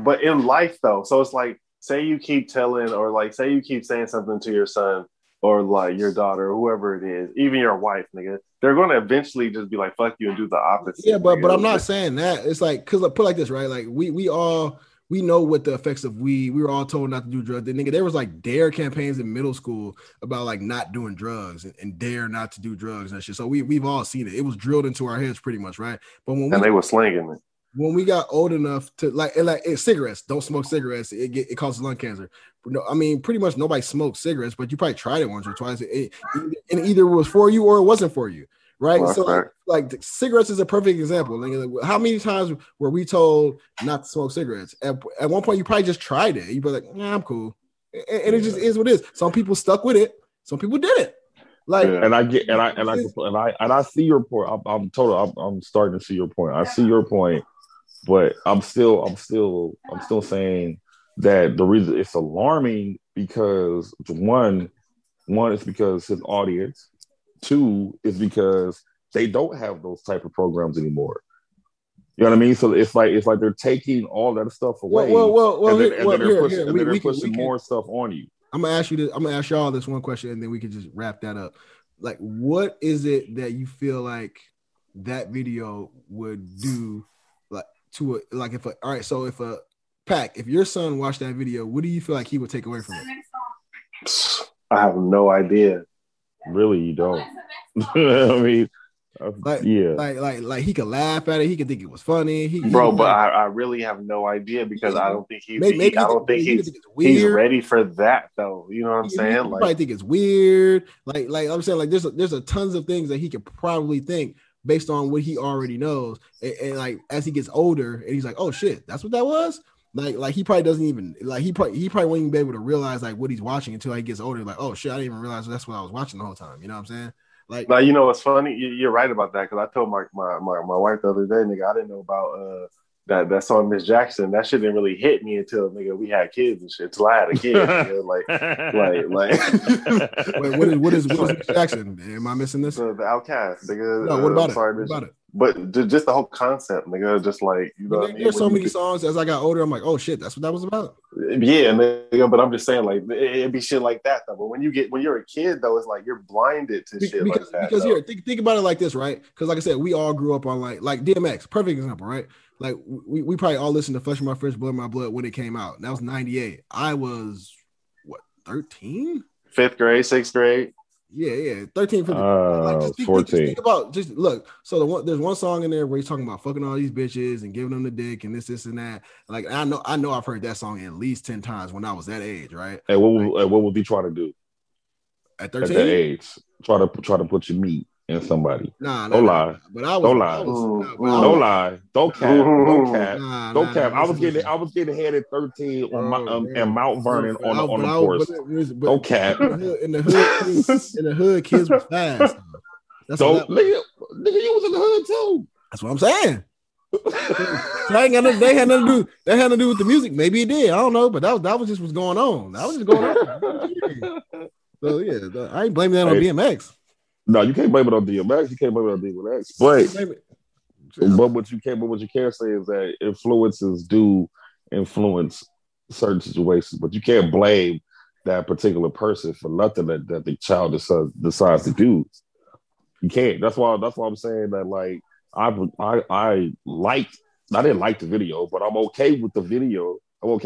but in life though, so it's like say you keep telling or like say you keep saying something to your son or like your daughter, whoever it is, even your wife, nigga, they're going to eventually just be like, fuck you and do the opposite. Yeah, but I'm not saying that. It's like, because put like this, right? Like we know what the effects of weed, we were all told not to do drugs. Then nigga, there was like DARE campaigns in middle school about like not doing drugs and DARE not to do drugs and shit. So we've all seen it. It was drilled into our heads pretty much, right? But they were slinging it. When we got old enough to cigarettes, don't smoke cigarettes. It causes lung cancer. No, I mean, pretty much nobody smokes cigarettes, but you probably tried it once or twice. And either it was for you or it wasn't for you. Right. Well, so like cigarettes is a perfect example. Like, how many times were we told not to smoke cigarettes? At one point, you probably just tried it. You'd be like, nah, I'm cool. And it just is what it is. Some people stuck with it. Some people didn't. Like, I see your point. I'm starting to see your point. I see your point. But I'm still saying that the reason it's alarming because one is because his audience, two is because they don't have those type of programs anymore. You know what I mean? So it's like they're taking all that stuff away. And then they're pushing more stuff on you. I'm gonna ask y'all this one question, and then we can just wrap that up. Like, what is it that you feel like that video would do? All right, so if a Pac, if your son watched that video, what do you feel like he would take away from it? I have no idea. Really, you don't. I mean, like he could laugh at it. He could think it was funny. I really have no idea because I don't think he's ready for that though. You know what I'm saying? Like, I think it's weird. Like I'm saying, like there's a tons of things that he could probably think based on what he already knows. And like as he gets older, and he's like, oh shit, that's what that was. Like he probably doesn't even like he probably won't even be able to realize like what he's watching until he gets older. Like, oh shit, I didn't even realize that's what I was watching the whole time. You know what I'm saying? Like, now, you know what's funny? You're right about that because I told my wife the other day, nigga, I didn't know about that song Miss Jackson. That shit didn't really hit me until nigga we had kids and shit. Until I had a kid, nigga, like. Wait, what is Miss Jackson? Am I missing this? The Outcasts, nigga. No, what about it? What about it? But just the whole concept, nigga, just like, you know what I mean? There's so many songs as I got older, I'm like, oh shit, that's what that was about. Yeah, nigga, but I'm just saying, like, it'd be shit like that, though. But when you're a kid, though, it's like you're blinded to shit like that. Because here, think about it like this, right? Because like I said, we all grew up on like DMX, perfect example, right? Like, we probably all listened to Flesh of My Flesh, Blood of My Blood when it came out. And that was 98. I was, what, 13? Fifth grade, sixth grade. Yeah, 13, 15, like, 14. Just think about, just look. So there's one song in there where he's talking about fucking all these bitches and giving them the dick and this and that. Like I know, I've heard that song at least 10 times when I was that age, right? And what would he try to do at 13? At that age, try to put your meat in somebody. Don't lie, don't cap. I was getting head at 13 on my and Mount Vernon on the course. Don't cap. In the hood, kids were fast. Nigga, you was in the hood too. That's what I'm saying. That had nothing to do with the music. Maybe it did. I don't know, but that was just what's going on. That was just going on. So yeah, I ain't blaming that on DMX. No, you can't blame it on DMX. You can't blame it on DMX. But what you can say is that influences do influence certain situations. But you can't blame that particular person for nothing that the child decides to do. You can't. That's why I'm saying that. Like I didn't like the video, but I'm okay with the video. I'm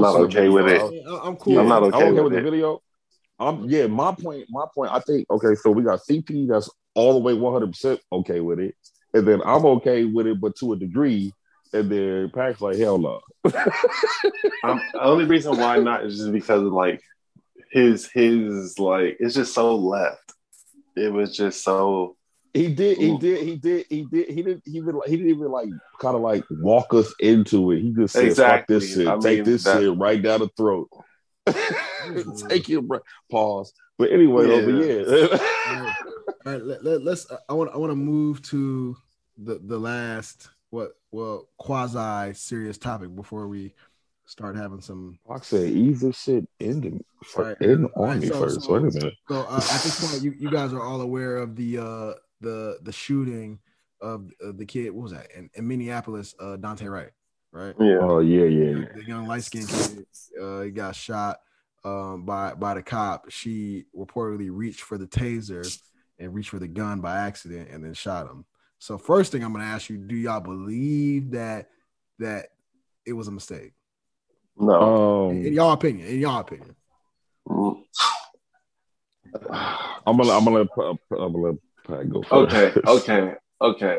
not okay with it. I'm cool. Yeah, I'm not okay with the video. My point, I think, okay, so we got CP that's all the way 100% okay with it. And then I'm okay with it, but to a degree. And then Pac's like, hell no. The only reason why not is just because of, like, his like, it's just so left. It was just so... He didn't even like kind of like walk us into it. He just said, exactly. Fuck this shit. Take this shit right down the throat. Take your breath. Pause. But anyway, yeah. All right, let's. I want to move to the last quasi serious topic before we start having some. I said easy shit first. So, wait a minute. So at this point, you guys are all aware of the shooting of the kid. What was that in Minneapolis? Daunte Wright. Right. Yeah. Oh yeah. The young light skinned kid got shot by the cop. She reportedly reached for the taser and reached for the gun by accident and then shot him. So first thing I'm gonna ask you, do y'all believe that it was a mistake? No. In y'all opinion. I'm gonna let Pat go first. Okay.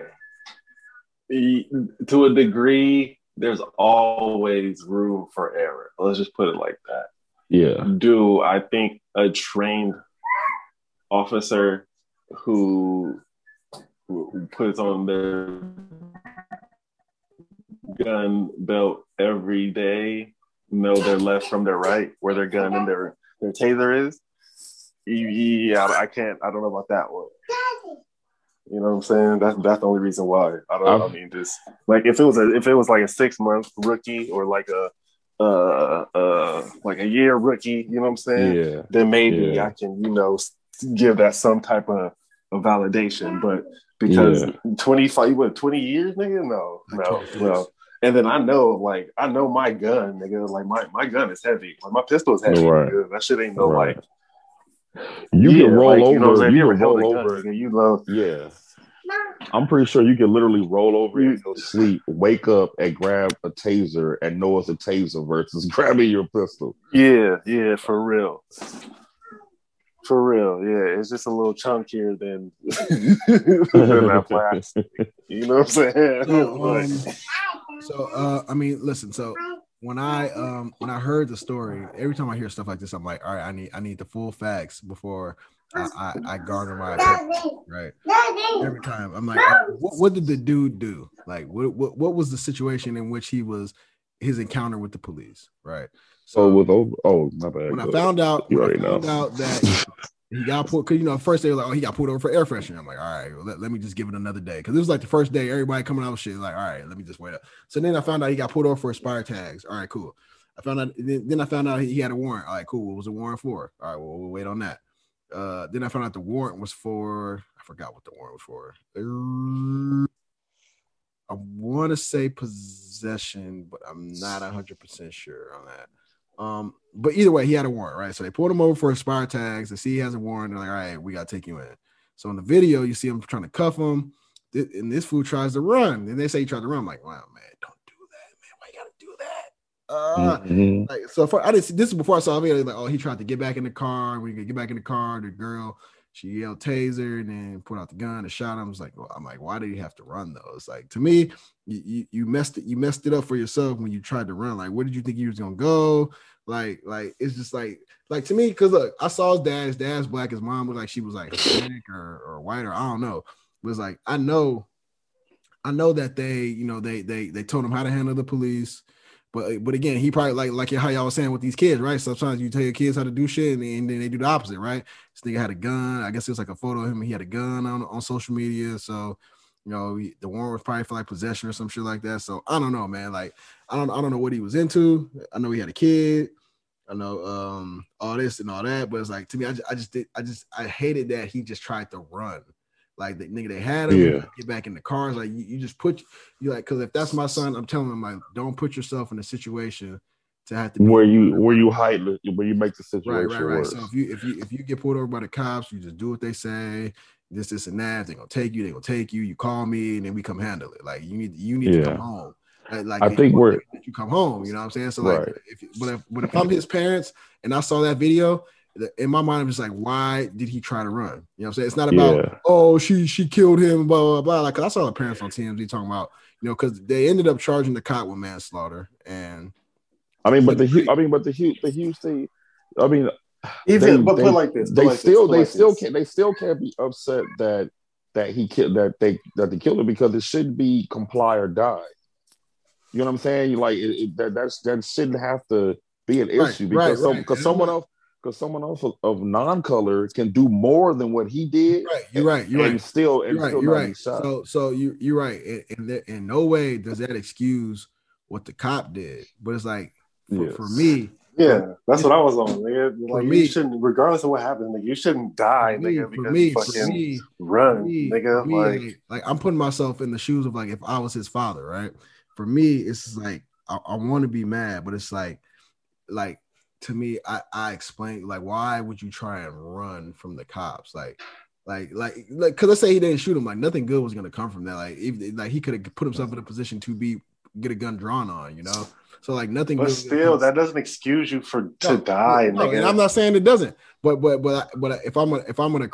To a degree, there's always room for error. Let's just put it like that. Yeah. Do I think a trained officer who puts on their gun belt every day know their left from their right, where their gun and their taser is? Yeah, I don't know about that one. You know what I'm saying? That's the only reason why. I mean, like if it was like a 6-month rookie or like a year rookie, you know what I'm saying? Yeah. Then maybe I can, give that some type of validation. But because 20 years, nigga? No. And then I know my gun, nigga. Like my gun is heavy. Like my pistol is heavy. Right. Nigga. That shit ain't no right. Like. You can roll over. You can roll over. You love. Yeah. I'm pretty sure you can literally roll over and go sleep, wake up, and grab a taser and know it's a taser versus grabbing your pistol. Yeah, for real. For real, yeah. It's just a little chunkier than that plastic. You know what I'm saying? So when I heard the story, every time I hear stuff like this, I'm like, all right, I need the full facts before I garner my attention, right? Every time I'm like, what did the dude do? Like, what was the situation in which he was his encounter with the police, right? So my bad. When I found out that he got pulled, because first they were like, oh, he got pulled over for air freshener. I'm like, all right, well, let me just give it another day, because it was like the first day everybody coming out with shit. Like, all right, let me just wait up. So then I found out he got pulled over for expired tags. All right, cool. Then I found out he had a warrant. All right, cool. What was the warrant for? All right, well, we'll wait on that. Then I found out the warrant was for, I forgot what the warrant was for. I want to say possession, but I'm not 100% sure on that. But either way, he had a warrant, right? So they pulled him over for expired tags. They see he has a warrant. They're like, all right, we got to take you in. So in the video, you see him trying to cuff him, and this fool tries to run. And they say he tried to run. I'm like, wow, man, don't do that, man. Why you got to do that? This is before I saw him, like, oh, he tried to get back in the car. When you get back in the car, the girl, she yelled taser and then put out the gun and shot him. I'm like, why did you have to run though? It's like, to me, you messed it up for yourself when you tried to run. Like, where did you think you was gonna go? Like it's just like to me, because look, I saw his dad. His dad's black. His mom was like, she was like Hispanic or white or I don't know. It was like, I know that they, they told him how to handle the police. But again, he probably like how y'all was saying with these kids, right? Sometimes you tell your kids how to do shit, and then they do the opposite, right? This nigga had a gun. I guess it was like a photo of him. He had a gun on social media, so the warrant was probably for like possession or some shit like that. So I don't know, man. Like I don't know what he was into. I know he had a kid. I know all this and all that, but it's like, to me, I hated that he just tried to run. Like, the nigga, they had him, yeah. Get back in the cars. Like, you just put, you like, because if that's my son, I'm telling him, like, don't put yourself in a situation to have to be where you make the situation right. Worse. So if you get pulled over by the cops, you just do what they say. This and that. They gonna take you. You call me, and then we come handle it. Like, you need to come home. Like, I think we're you come home. You know what I'm saying? So like, right. But if I'm his parents and I saw that video, in my mind, I'm just like, why did he try to run? You know what I'm saying? It's not about, oh, she killed him, blah, blah, blah. Like, I saw the parents on TMZ talking about, because they ended up charging the cop with manslaughter. And I mean, they still can't be upset that they killed him, because it should be comply or die. You know what I'm saying? Like, that shouldn't have to be an issue, because someone else of non-color can do more than what he did. You're right. So you're right. And in no way does that excuse what the cop did. But it's like, for me. Yeah, that's what I was on, nigga. Like, you shouldn't, regardless of what happened, nigga, you shouldn't die, nigga, because you fucking run, nigga. Like, I'm putting myself in the shoes of, like, if I was his father, right? For me, it's like, I want to be mad, but it's like, to me, I explained, like, why would you try and run from the cops? Like, because let's say he didn't shoot him, like, nothing good was going to come from that. Like, if, like, he could have put himself in a position to get a gun drawn on, So, like, nothing. But still, that doesn't excuse you to die. No, and I'm not saying it doesn't. But if I'm gonna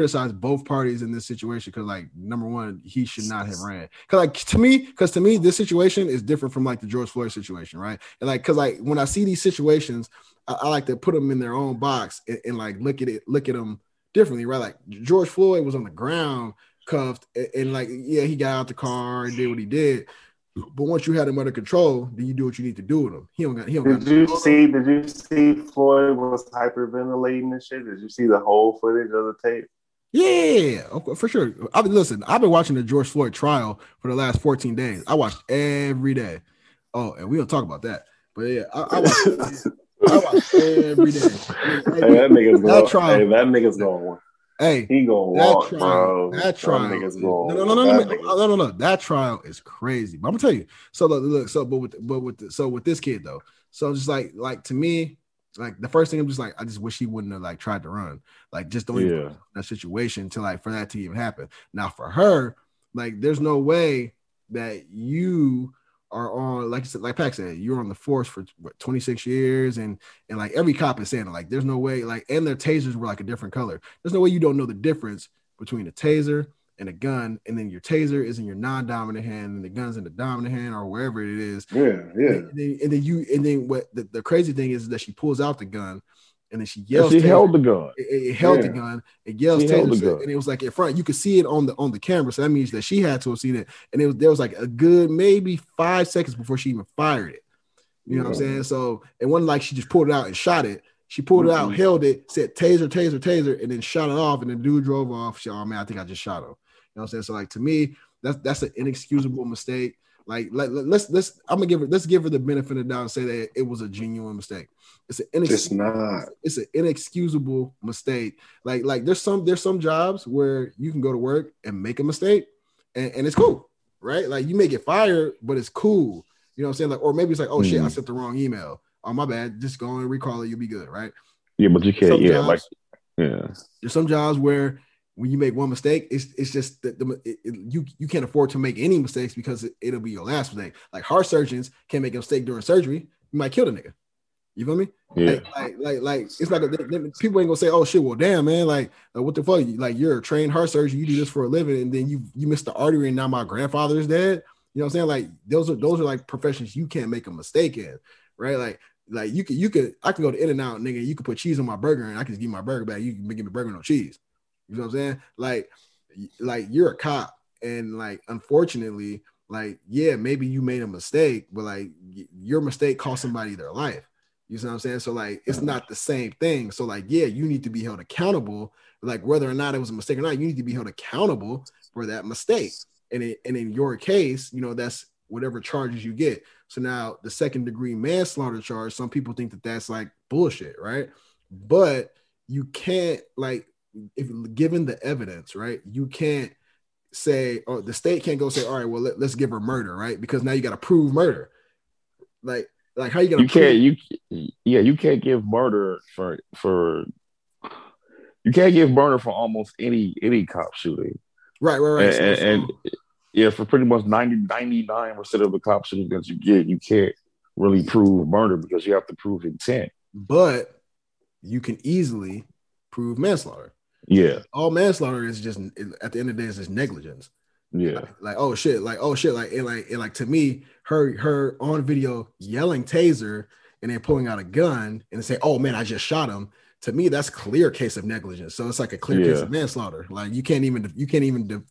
criticize both parties in this situation, because, like, number one, he should not have ran. Because to me, this situation is different from, like, the George Floyd situation, right? And like, because, like, when I see these situations, I like to put them in their own box and like look at them differently, right? Like, George Floyd was on the ground, cuffed, and like, yeah, he got out the car and did what he did. But once you had him under control, then you do what you need to do with him. Did you see Floyd was hyperventilating and shit? Did you see the whole footage of the tape? Yeah, okay, for sure. I've been watching the George Floyd trial for the last 14 days. I watched every day. Oh, and we don't talk about that. But yeah, I watched I watch every day. That nigga's going to win. Hey, he gonna walk, bro. That trial, no. That trial is crazy. But I'm gonna tell you. So look. So, but with this kid though. So just like to me, Like the first thing, I'm just like, I just wish he wouldn't have like tried to run. Like, just don't even put in that situation to like for that to even happen. Now for her, like, there's no way that you are on, like you said, like Pac said, you're on the force for what, 26 years, and like every cop is saying, like, there's no way, like, and their tasers were like a different color. There's no way you don't know the difference between a taser and a gun, and then your taser is in your non-dominant hand, and the gun's in the dominant hand, or wherever it is. And then what the crazy thing is that she pulls out the gun, and then she yells. And she held the gun. It held the gun. It yells taser, and it was like in front. You could see it on the camera, so that means that she had to have seen it. And it was there was like a good maybe 5 seconds before she even fired it. You know what I'm saying? So it wasn't like she just pulled it out and shot it. She pulled it out, held it, said taser, taser, taser, and then shot it off. And the dude drove off. She, oh man, I think I just shot him. You know what I'm saying? So like to me, that's an inexcusable mistake. Like let's I'm gonna give her the benefit of the doubt and say that it was a genuine mistake. It's an inexcusable mistake. Like there's some jobs where you can go to work and make a mistake and it's cool, right? Like you may get fired, but it's cool. You know what I'm saying? Like, or maybe it's like, oh shit, I sent the wrong email. Oh my bad, just go and recall it, you'll be good, right? Yeah, but you can't, There's some jobs where when you make one mistake, it's just that you can't afford to make any mistakes because it'll be your last mistake. Like heart surgeons can't make a mistake during surgery; you might kill the nigga. You feel me? Yeah. Like it's like people ain't gonna say, "Oh shit, well damn man, like what the fuck? Like you're a trained heart surgeon, you do this for a living, and then you missed the artery, and now my grandfather is dead." You know what I'm saying? Like those are like professions you can't make a mistake in, right? Like I can go to In-N-Out, nigga, you can put cheese on my burger, and I can just give my burger back. You can give me burger no cheese. You know what I'm saying? Like you're a cop, and like unfortunately, like yeah, maybe you made a mistake, but like your mistake cost somebody their life. You know what I'm saying? So like it's not the same thing. So like yeah, you need to be held accountable. Like whether or not it was a mistake or not, you need to be held accountable for that mistake. And in your case, you know that's whatever charges you get. So now the second degree manslaughter charge, some people think that that's like bullshit, right? But you can't like. If given the evidence, right, you can't say, or the state can't go say, all right, well, let's give her murder, right? Because now you got to prove murder. Like how you gonna? You can't give murder for almost any cop shooting. Right. And for pretty much 99% of the cop shootings that you get, you can't really prove murder because you have to prove intent. But you can easily prove manslaughter. Yeah, all manslaughter is just at the end of the day is just negligence. Yeah, like to me, her on video yelling taser and then pulling out a gun and say, "Oh man, I just shot him." To me, that's clear case of negligence. So it's like a clear case of manslaughter. Like you can't even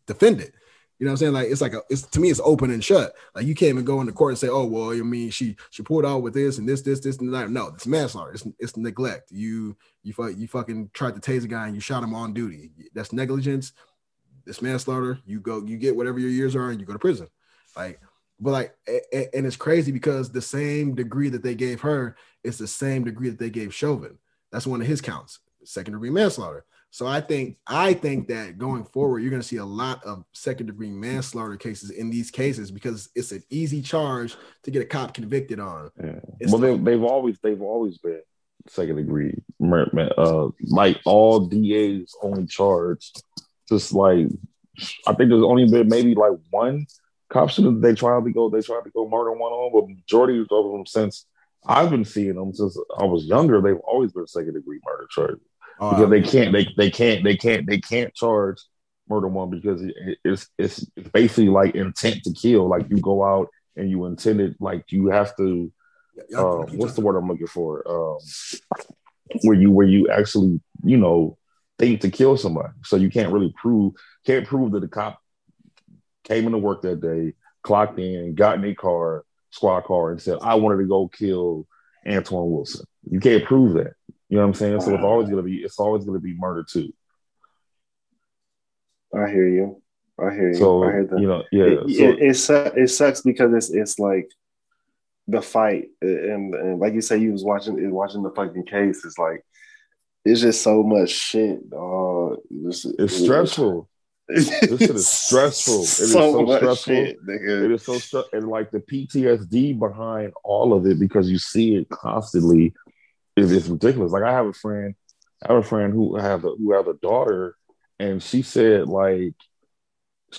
defend it. You know what I'm saying? Like it's to me, it's open and shut. Like you can't even go into court and say, "Oh well, I mean, she pulled out with this and this and that." No, it's manslaughter. It's neglect. You fucking tried to tase a guy and you shot him on duty. That's negligence. It's manslaughter. You get whatever your years are and you go to prison. Like, but like, and it's crazy because the same degree that they gave her is the same degree that they gave Chauvin. That's one of his counts, second degree manslaughter. So I think that going forward, you're going to see a lot of second degree manslaughter cases in these cases because it's an easy charge to get a cop convicted on. Yeah. Well, they've always been second degree murder, like all DAs only charge, just like I think there's only been maybe like one cop shooter they tried to go murder one on, but majority of them since I've been seeing them since I was younger, they've always been second degree murder charges because they can't charge murder one because it's basically like intent to kill, like you go out and you intended, like you have to. What's the word I'm looking for? Where you actually, you know, think to kill somebody. So you can't prove that the cop came into work that day, clocked in, got in their car, squad car, and said, I wanted to go kill Antoine Wilson. You can't prove that. You know what I'm saying? So it's always gonna be murder too. I hear you. So I hear that. You know, yeah. It sucks because it's like the fight and like you say, you was watching the fucking case. It's like it's just so much shit, dog. It's stressful. This shit is stressful. It is so stressful, and like the PTSD behind all of it because you see it constantly it's ridiculous. Like I have a friend who has a daughter, and she said like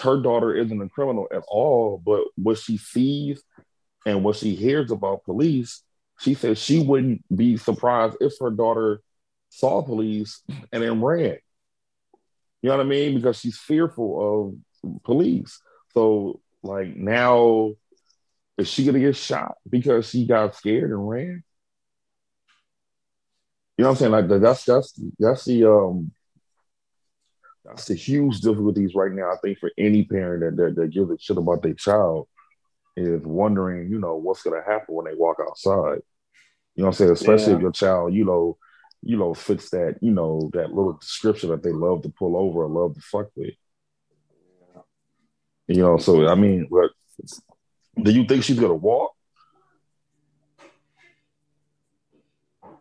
her daughter isn't a criminal at all, but what she sees and what she hears about police, she says she wouldn't be surprised if her daughter saw police and then ran. You know what I mean? Because she's fearful of police. So like now, is she gonna get shot because she got scared and ran? You know what I'm saying? Like that's the huge difficulties right now. I think for any parent that gives a shit about their child is wondering, you know, what's gonna happen when they walk outside. You know what I'm saying? Especially if your child, you know, fits that, you know, that little description that they love to pull over or love to fuck with. You know, so I mean, but do you think she's gonna walk?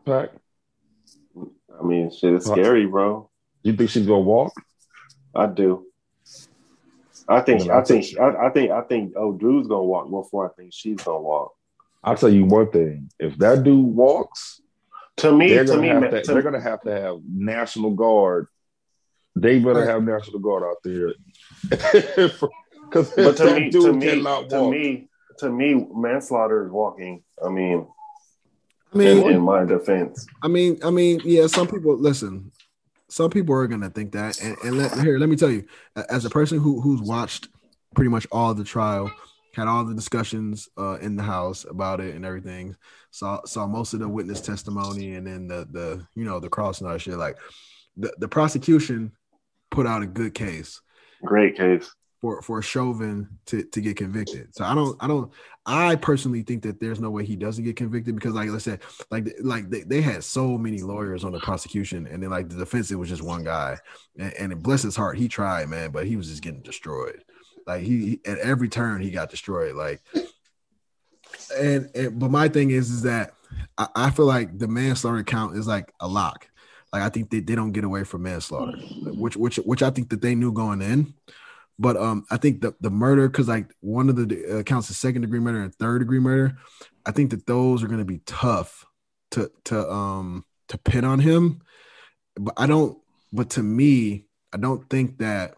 Pac? I mean, shit is scary, bro. You think she's gonna walk? I do. I think old dude's gonna walk before I think she's gonna walk. I'll tell you one thing: if that dude walks, they're gonna have to have National Guard. They better have National Guard out there. Because to me, manslaughter is walking. I mean, in my defense. I mean, yeah. Some people listen. Some people are gonna think that, and let me tell you, as a person who's watched pretty much all the trial, had all the discussions in the house about it and everything, saw most of the witness testimony, and then the you know the cross and all that shit. Like the prosecution put out a good case, great case for Chauvin to get convicted. So I personally think that there's no way he doesn't get convicted because like I said, like they had so many lawyers on the prosecution and then like the defense, it was just one guy and bless his heart. He tried, man, but he was just getting destroyed. Like he, at every turn he got destroyed. Like, but my thing is that I feel like the manslaughter count is like a lock. Like I think they don't get away from manslaughter, which I think that they knew going in. But I think the murder, because like one of the counts is second degree murder and third degree murder, I think that those are going to be tough to pin on him. But I don't think that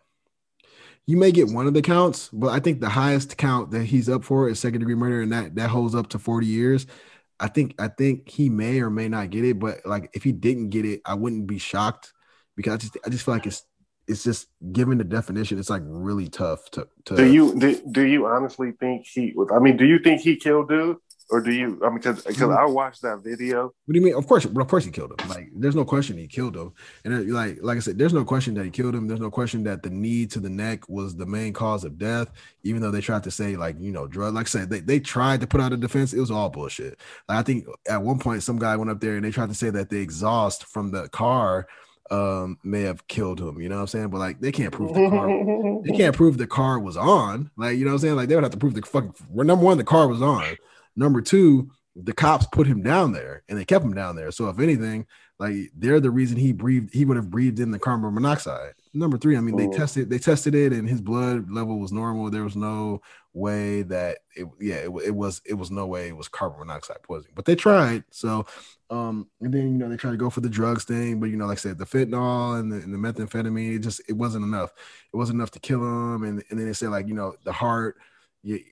you may get one of the counts, but I think the highest count that he's up for is second degree murder, and that holds up to 40 years. I think he may or may not get it, but like if he didn't get it, I wouldn't be shocked because I just feel like it's just given the definition, it's like really tough to do you honestly think do you think he killed dude? Or do you, because I watched that video. What do you mean? Of course he killed him. Like there's no question he killed him. And like I said, there's no question that he killed him. There's no question that the knee to the neck was the main cause of death, even though they tried to say like, you know, drug, like I said, they tried to put out a defense. It was all bullshit. Like, I think at one point some guy went up there and they tried to say that the exhaust from the car may have killed him, you know what I'm saying? But like they can't prove the car. They can't prove the car was on. Like, you know what I'm saying? Like they would have to prove number one, the car was on. Number two, the cops put him down there and they kept him down there. So if anything, like they're the reason he would have breathed in the carbon monoxide. Number three, I mean, they tested it and his blood level was normal. There was no way that it was carbon monoxide poisoning, but they tried. So, and then, you know, they tried to go for the drugs thing, but you know, like I said, the fentanyl and the methamphetamine, it wasn't enough. It wasn't enough to kill him. And then they said like, you know, the heart,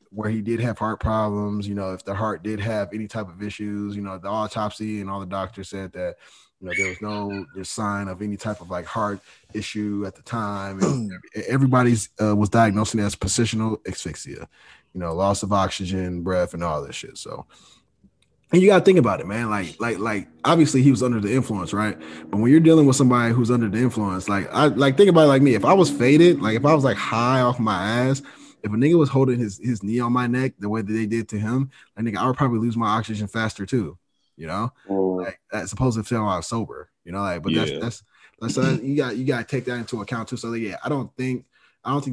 where he did have heart problems, you know, if the heart did have any type of issues, you know, the autopsy and all the doctors said that, you know, there was no sign of any type of like heart issue at the time. And everybody's was diagnosed as positional asphyxia, you know, loss of oxygen, breath, and all that shit. So, and you gotta think about it, man. Like obviously he was under the influence, right? But when you're dealing with somebody who's under the influence, like I like think about it like me. If I was faded, like if I was like high off my ass. If a nigga was holding his knee on my neck the way that they did to him, like nigga, I would probably lose my oxygen faster too, you know. Like that's supposed to feel I was sober, you know. Like, but that's you got to take that into account too. So like, yeah, I don't think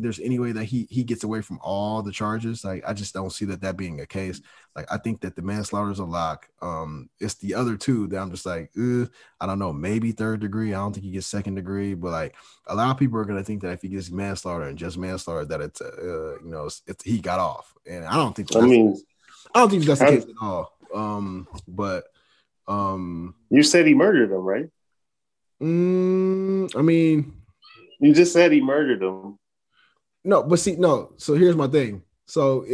there's any way that he gets away from all the charges. Like I just don't see that being a case. Like I think that the manslaughter is a lock. It's the other two that I'm just like, I don't know, maybe third degree. I don't think he gets second degree, but like a lot of people are gonna think that if he gets manslaughter and just manslaughter, that it's you know it's he got off. And I don't think that's the case at all. But You said he murdered him, right? I mean, you just said he murdered him. No, but see, no. So here's my thing. So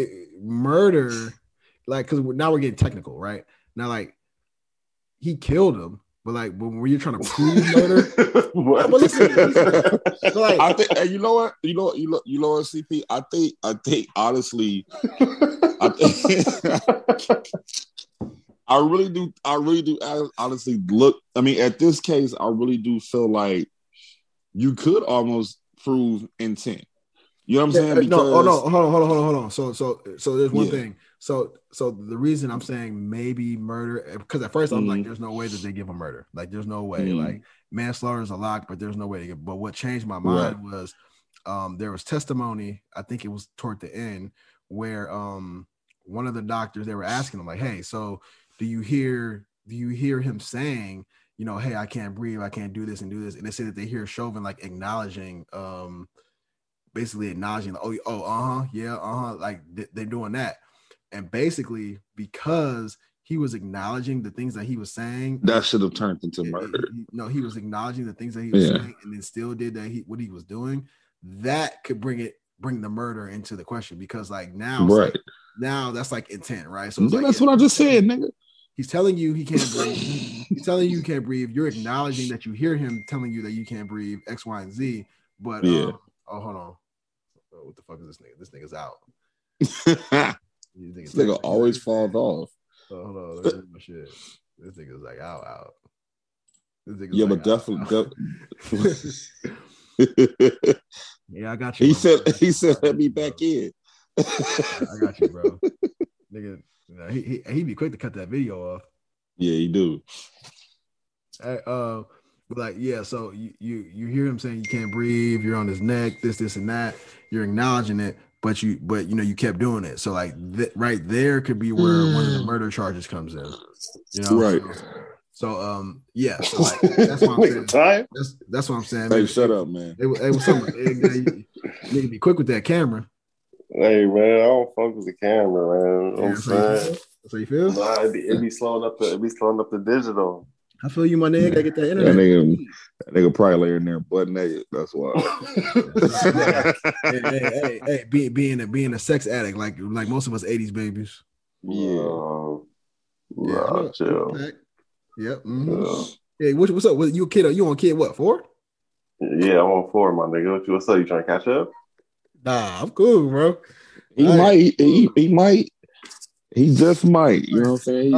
murder, like, because now we're getting technical, right? Now, like, he killed him, but like, when you're trying to prove murder, but listen, so like, I think, and you know what, CP, I think honestly, I really do. Honestly, look, I mean, at this case, I really do feel like you could almost prove intent. You know what I'm saying? Because... No, hold on. So there's one thing. So the reason I'm saying maybe murder, because at first I'm like, there's no way that they give him murder. Like, there's no way. Like, manslaughter is a lock, but there's no way to get. But what changed my mind was there was testimony. I think it was toward the end where one of the doctors, they were asking him like, hey, so do you hear him saying, you know, hey, I can't breathe, I can't do this, and they said that they hear Chauvin like acknowledging, basically acknowledging, like, like they're doing that, and basically because he was acknowledging the things that he was saying, that should have turned into murder. He was acknowledging the things that he was saying, and then still did that. What he was doing, that could bring the murder into the question, because like now, right? Like, now that's like intent, right? So like, that's what I just said, nigga. He's telling you he can't breathe. He's telling you can't breathe. You're acknowledging that you hear him telling you that you can't breathe, X, Y, and Z. But oh, hold on. Oh, what the fuck is this nigga? This nigga's out. This nigga always falls off. Oh, hold on. Let me do my shit. This nigga's like out. Yeah, like, but definitely. Yeah, I got you. He said, let me back in. I got you, bro. Nigga, he'd be quick to cut that video off. Yeah, he do. So you hear him saying you can't breathe, you're on his neck, this and that, you're acknowledging it, but you kept doing it. So like right there could be where one of the murder charges comes in. You know, right. So like, that's what I'm saying. That's what I'm saying. Hey, shut up, man. It was something. Nigga be quick with that camera. Hey man, I don't fuck with the camera, man. You know what I'm saying? That's how you feel? Nah, it be slowing up the digital. I feel you, my nigga. I get that internet. That nigga probably lay in there butt naked. That's why. hey, being a sex addict, like most of us 80s babies. Yeah, chill. Yep. Yeah, mm-hmm. Yeah. Hey, what's up? You a kid? Or you on kid what, 4? Yeah, I'm on 4, my nigga. What's up? You trying to catch up? Nah, I'm cool, bro. He just might. You know what I'm saying?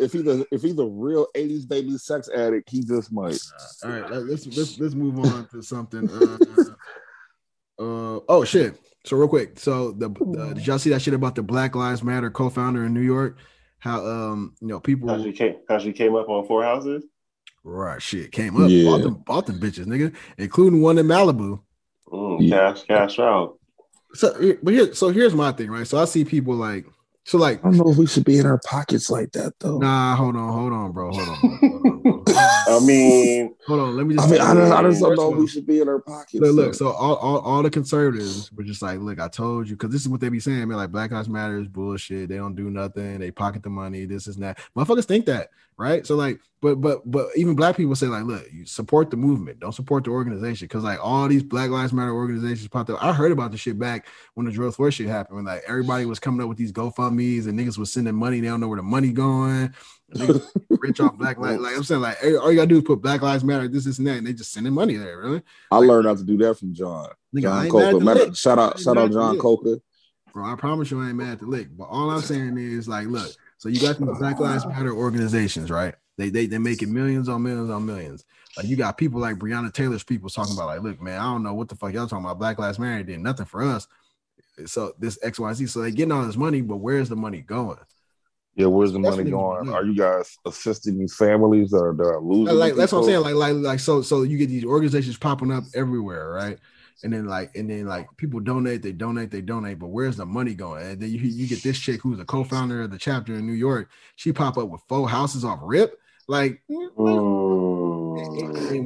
If he's a real 80s baby sex addict, he just might. All right, let's move on to something. Oh shit! So real quick, so did y'all see that shit about the Black Lives Matter co-founder in New York? How people how she came up on 4 houses? Right, shit came up. Yeah. Bought them bitches, nigga, including one in Malibu. Cash out. So here's my thing, right? So I see people like I don't know if we should be in our pockets like that though. Nah, hold on, bro. I mean, hold on. Let me just. I just don't know if we should be in our pockets. Look. So all the conservatives were just like, look, I told you, because this is what they be saying, man. Like, Black Lives Matter is bullshit. They don't do nothing. They pocket the money. This is that. Motherfuckers think that, right? So like, but even black people say like, look, you support the movement. Don't support the organization, because like all these Black Lives Matter organizations popped up. I heard about this shit back when the George Floyd shit happened. When like everybody was coming up with these GoFundMe's and niggas was sending money. They don't know where the money going. Rich off Black Lives. Like I'm saying, like all you gotta do is put Black Lives Matter, this and that, and they just sending money there. Really, I learned how to do that from John. Nigga, John Coker. Shout out, John Coker. Bro, I promise you, I ain't mad at the lick. But all I'm saying is, like, look. So you got these Black Lives Matter organizations, right? They making millions on millions on millions. Like you got people like Breonna Taylor's people talking about, like, look, man, I don't know what the fuck y'all talking about. Black Lives Matter did nothing for us. So this X, Y, Z. So they getting all this money, but where's the money going? Yeah, where's the money going? Are you guys assisting these families that are losing? Like that's what I'm saying. So you get these organizations popping up everywhere, right? And then people donate, but where's the money going? And then you get this chick who's a co-founder of the chapter in New York. She pop up with 4 houses off rip, like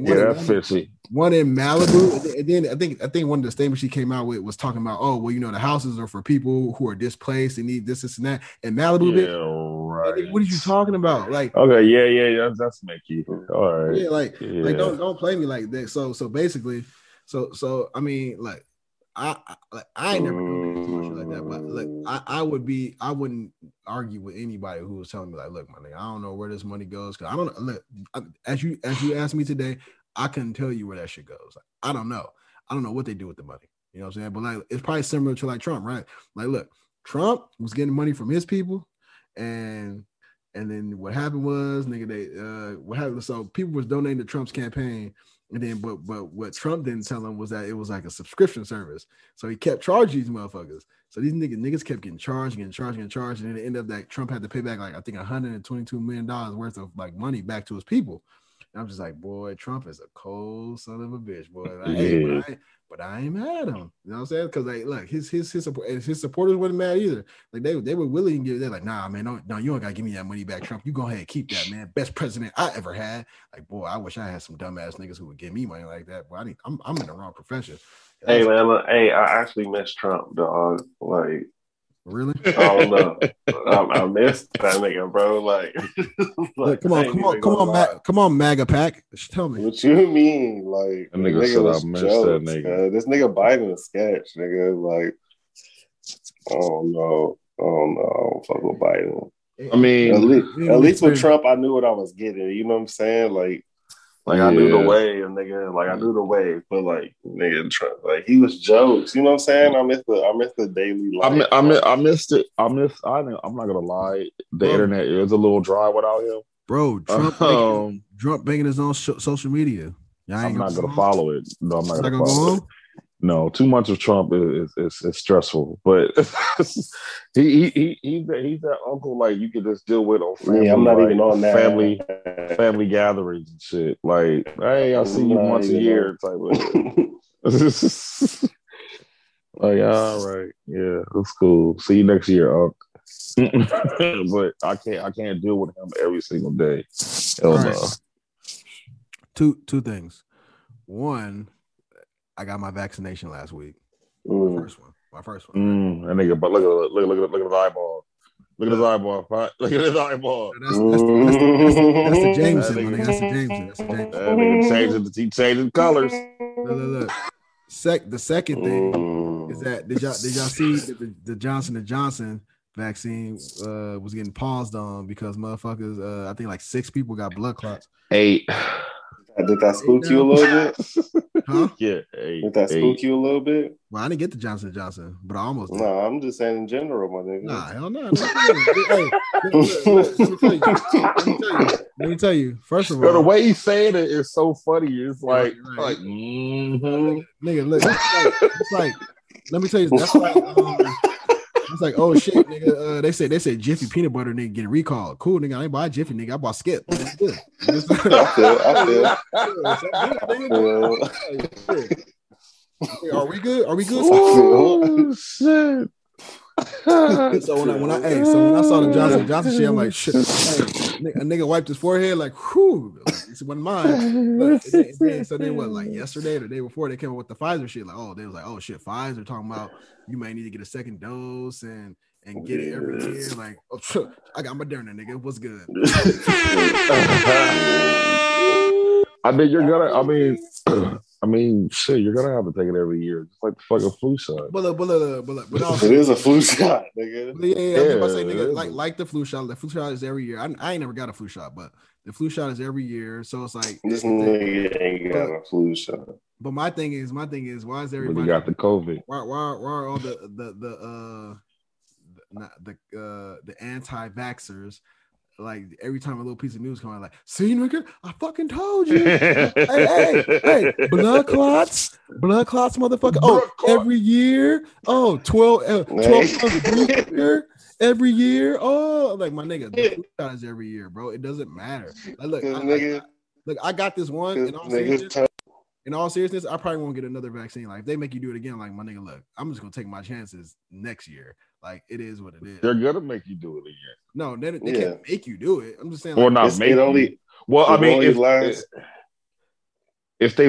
that's fishy. One in Malibu, and then I think one of the statements she came out with was talking about, oh well, the houses are for people who are displaced and need this and that. And Malibu, yeah, bitch, Like, what are you talking about? Like, okay, yeah, that's Mickey. All right, yeah, like don't play me like that. So basically, so I mean, like, I ain't never committed torture like that, but like, I wouldn't argue with anybody who was telling me like, look, my nigga, I don't know where this money goes, because I don't know. Look, as you asked me today, I couldn't tell you where that shit goes. Like, I don't know what they do with the money. You know what I'm saying? But like, it's probably similar to like Trump, right? Like, look, Trump was getting money from his people, and then what happened was, nigga, so people was donating to Trump's campaign. And then, but what Trump didn't tell him was that it was like a subscription service. So he kept charging these motherfuckers. So these niggas kept getting charged. And then it ended up that Trump had to pay back, like, I think $122 million worth of like money back to his people. And I'm just like, boy, Trump is a cold son of a bitch, boy. Like, hey, but I ain't mad at him. You know what I'm saying? Because like, look, his supporters wasn't mad either. Like, they were willing to give. They're like, nah, man, no, you don't gotta give me that money back, Trump. You go ahead and keep that, man. Best president I ever had. Like, boy, I wish I had some dumbass niggas who would give me money like that. But I'm in the wrong profession. Hey, man, look, I actually miss Trump, dog. Like, really? Oh no, I missed that nigga, bro. Like come on, MAGA pack. Just tell me what you mean. Like, that nigga said I missed jokes, that nigga. This nigga Biden a sketch, nigga. Like, oh no, fuck with Biden. I mean, at least with Trump, I knew what I was getting. You know what I'm saying? Like yeah. I knew the wave, nigga. Like, I knew the wave, but like, nigga, Trump, like, he was jokes. You know what I'm saying? I miss the daily life. I missed it. I'm not gonna lie. The internet is a little dry without him, bro. Trump banging his own social media. I'm not gonna follow it. No, I'm not gonna follow it. No, too much of Trump is stressful, but he's that uncle like you can just deal with on family. Yeah, I'm not even on that family gatherings and shit. Like, hey, I see you once a year type of. Like, all right, yeah, that's cool. See you next year, uncle. But I can't deal with him every single day. Hell no. Right. Two things. One. I got my vaccination last week. Ooh. My first one. That nigga, but look at his eyeball. Look at his eyeball. Look at his eyeball. That's the Jameson, my nigga. That's the Jameson. That nigga changing colors. Look. The second thing is that did y'all see that the Johnson & Johnson vaccine was getting paused on because motherfuckers, I think like 6 people got blood clots. 8. Did that spook you a little bit? Huh? Yeah. Did that spook you a little bit? Well, I didn't get the Johnson & Johnson, but I almost did. No, I'm just saying in general, my nigga. Nah, hell no. Let me tell you. First of all. The way he's saying it is so funny. It's like, right. Nigga, look. It's like, let me tell you. That's like, it's like, oh shit, nigga. They said Jiffy peanut butter nigga getting recalled. Cool, nigga. I ain't buy Jiffy, nigga. I bought Skip. That's good. I feel. Are we good? Oh shit. So when I saw the Johnson & Johnson shit, I'm like, shit. Like, a nigga wiped his forehead, like, whew, like, this wasn't mine. Look, and so then what? Like yesterday or the day before, they came up with the Pfizer shit. Like, oh, they was like, oh shit, Pfizer talking about you may need to get a second dose and get it every year. Like, oh, I got Moderna, nigga. What's good? I mean, shit, you're gonna have to take it every year. It's like the fucking flu shot. But no, it is a flu shot, nigga. Yeah. I was about to say, nigga, like the flu shot. The flu shot is every year. I ain't never got a flu shot, but the flu shot is every year. So it's like this nigga ain't got a flu shot. But my thing is, why is everybody got the COVID? Why are all the anti-vaxxers? Like every time a little piece of news comes out, like, see, nigga, I fucking told you. hey, blood clots, motherfucker. Oh, every year. Oh, 12 every year. Oh, like my nigga, the shot is every year, bro. It doesn't matter. Like, look, I got this one. In all seriousness, I probably won't get another vaccine. Like, if they make you do it again, like, my nigga, look, I'm just gonna take my chances next year. Like, it is what it is. They're gonna make you do it again. No, they can't make you do it. I'm just saying, like, or not make it only. Well, I mean, if they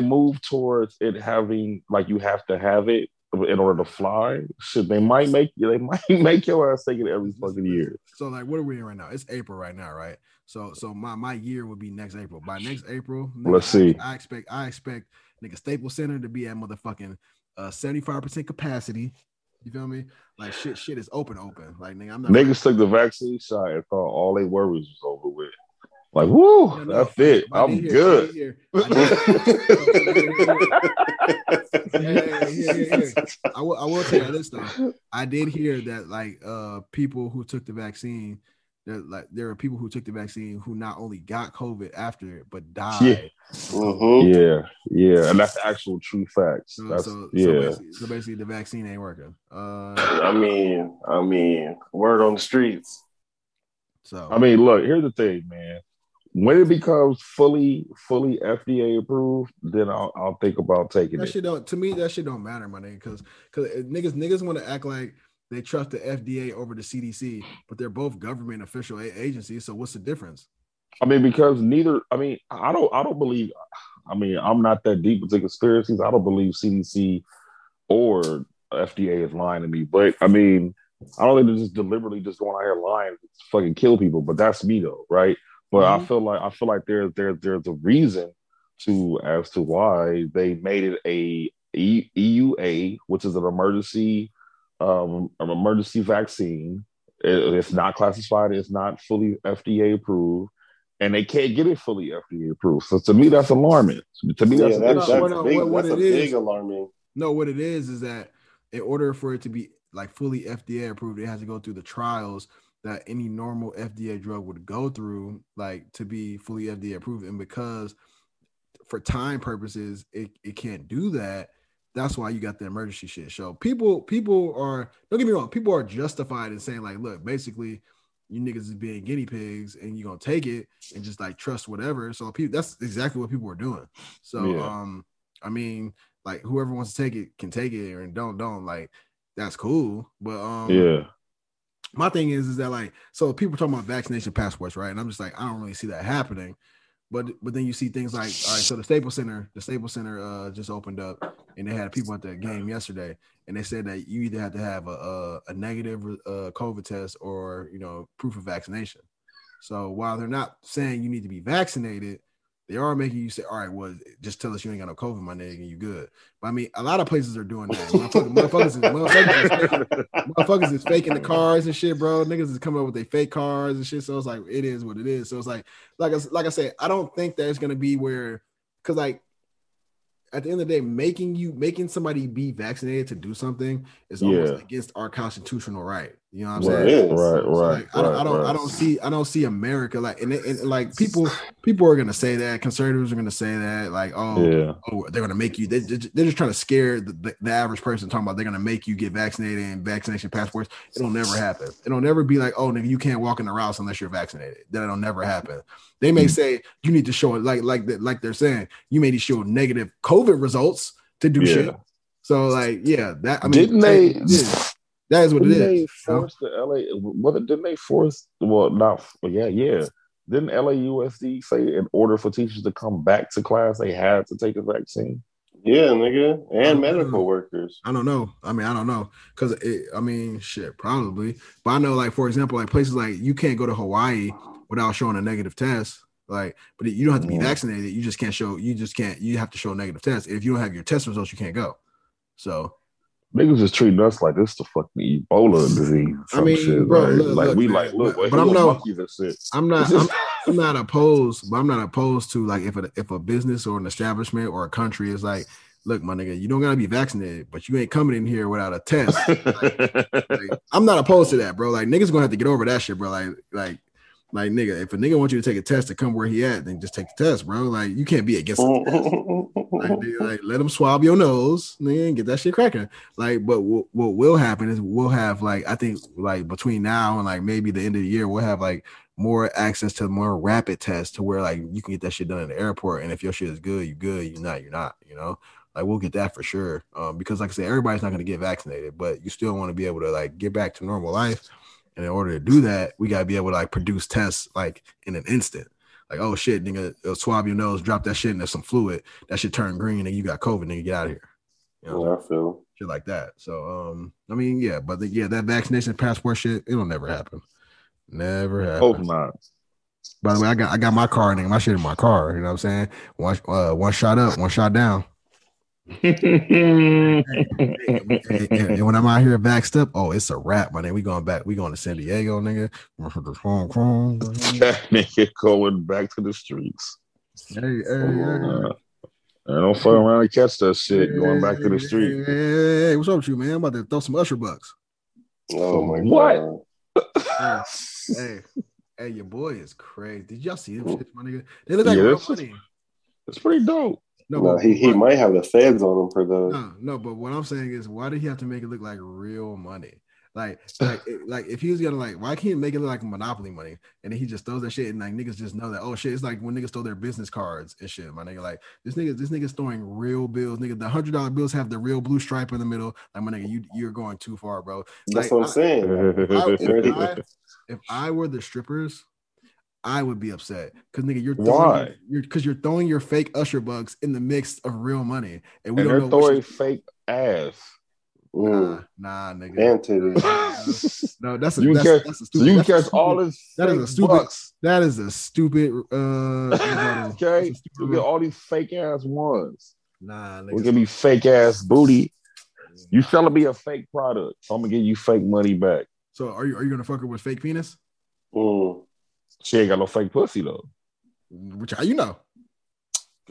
move towards it having like you have to have it, in order to fly, shit, they might make your ass take it every fucking year. So like, what are we in right now? It's April right now, right? So my year will be next April. By next April, nigga, let's see. I expect nigga Staples Center to be at motherfucking 75% capacity. You feel me? Like shit is open. Like nigga, I'm not. Niggas took the vaccine shot and thought all they worries was over with. Like, woo, no, that's it. I'm good. I will tell you this though. I did hear that like people who took the vaccine, there are people who took the vaccine who not only got COVID after it, but died. Yeah. Mm-hmm. Yeah, and that's actual true facts. So basically the vaccine ain't working. I mean, word on the streets. So I mean, look, here's the thing, man. When it becomes fully FDA approved, then I'll think about taking that it. That shit don't matter, my nigga, because niggas want to act like they trust the FDA over the CDC, but they're both government official agencies. So what's the difference? I mean, because neither. I mean, I don't believe. I mean, I'm not that deep into conspiracies. I don't believe CDC or FDA is lying to me. But I mean, I don't think they're just deliberately just going out here lying to fucking kill people. But that's me though, right? But mm-hmm. I feel like there's a reason as to why they made it a EUA, which is an emergency vaccine. It's not classified. It's not fully FDA approved, and they can't get it fully FDA approved. So to me, that's alarming. To me, that's a big alarming. No, what it is that in order for it to be like fully FDA approved, it has to go through the trials that any normal FDA drug would go through, like to be fully FDA approved. And because for time purposes, it can't do that. That's why you got the emergency shit. So people are, don't get me wrong, people are justified in saying like, look, basically you niggas is being guinea pigs and you're going to take it and just like trust whatever. So people, that's exactly what people are doing. So, yeah. I mean, like whoever wants to take it can take it and don't like, that's cool. But, yeah, my thing is that like, so people talking about vaccination passports, right? And I'm just like, I don't really see that happening. But then you see things like, all right, so the Staples Center just opened up, and they had people at the game yesterday, and they said that you either had to have a negative COVID test or, you know, proof of vaccination. So while they're not saying you need to be vaccinated, they are making you say, all right, well, just tell us you ain't got no COVID, my nigga, and you good. But I mean, a lot of places are doing that. Motherfuckers is faking the cars and shit, bro. Niggas is coming up with their fake cars and shit. So it's like, it is what it is. So it's like I said, I don't think that it's going to be where, because like, at the end of the day, making somebody be vaccinated to do something is almost against our constitutional right. You know what I'm saying? I don't see America like and like people are gonna say that, conservatives are gonna say that, like they're gonna make you. They're just trying to scare the average person talking about they're gonna make you get vaccinated and vaccination passports. It'll never happen. It'll never be like, oh, you can't walk in the routes unless you're vaccinated. That'll never happen. They may say you need to show it like they're saying you may need to show negative COVID results to do shit. So like that is what it is. Didn't they force the LA? Didn't LAUSD say in order for teachers to come back to class, they had to take a vaccine? Yeah, nigga, and medical workers. I don't know. Because shit, probably. But I know, like for example, like places like you can't go to Hawaii without showing a negative test. Like, but you don't have to be vaccinated. You just can't show. You have to show a negative test. If you don't have your test results, you can't go. So. Niggas is treating us like this the fucking Ebola disease. I mean, shit, bro, right? I'm not opposed to like if a business or an establishment or a country is like, look, my nigga, you don't gotta be vaccinated, but you ain't coming in here without a test. Like, I'm not opposed to that, bro. Like niggas gonna have to get over that shit, bro. Like nigga, if a nigga wants you to take a test to come where he at, then just take the test, bro. Like you can't be against the test. Like let him swab your nose, nigga, and get that shit cracking. Like, but what will happen is we'll have like I think like between now and like maybe the end of the year, we'll have like more access to more rapid tests to where like you can get that shit done in the airport. And if your shit is good, you good. You're not. You know, like we'll get that for sure. Because like I said, everybody's not gonna get vaccinated, but you still want to be able to like get back to normal life. And in order to do that, we gotta be able to like produce tests like in an instant. Like, oh shit, nigga, it'll swab your nose, drop that shit into some fluid, that shit turn green, and you got COVID, nigga, get out of here. You know? Yeah, I feel. shit like that. So, I mean, yeah, but yeah, that vaccination passport shit, it'll never happen. Never happen. Hope not. By the way, I got my car, nigga. My shit in my car. You know what I'm saying? One shot up, one shot down. And when I'm out here vaxxed up, oh, it's a wrap, my nigga. We going back. We going to San Diego, nigga. That nigga going back to the streets. Hey. I don't fuck around and catch that shit going back to the street. Hey, what's up with you, man? I'm about to throw some Usher bucks. Oh my God. What? Hey, your boy is crazy. Did y'all see them shit, my nigga? They look like real money. It's pretty dope. No, he might have the feds on him for those. No, but what I'm saying is, why did he have to make it look like real money? Like if he was gonna why can't he make it look like monopoly money? And then he just throws that shit, and like niggas just know that. Oh shit, it's like when niggas throw their business cards and shit, my nigga. Like this nigga's throwing real bills, nigga. The $100 bills have the real blue stripe in the middle. Like my nigga, you're going too far, bro. That's what I'm saying. If I were the strippers, I would be upset because nigga, you're throwing your fake Usher bucks in the mix of real money, and they're throwing fake ass. Nah, nigga. No, that's a stupid. You catch all this. That is a stupid. Bucks. That is a stupid. Okay, you get all these fake ass ones. Nah, nigga, we're gonna be fake ass booty. You selling me a fake product, so I'm gonna give you fake money back. So are you gonna fuck her with fake penis? She ain't got no fake pussy though. Which how you know?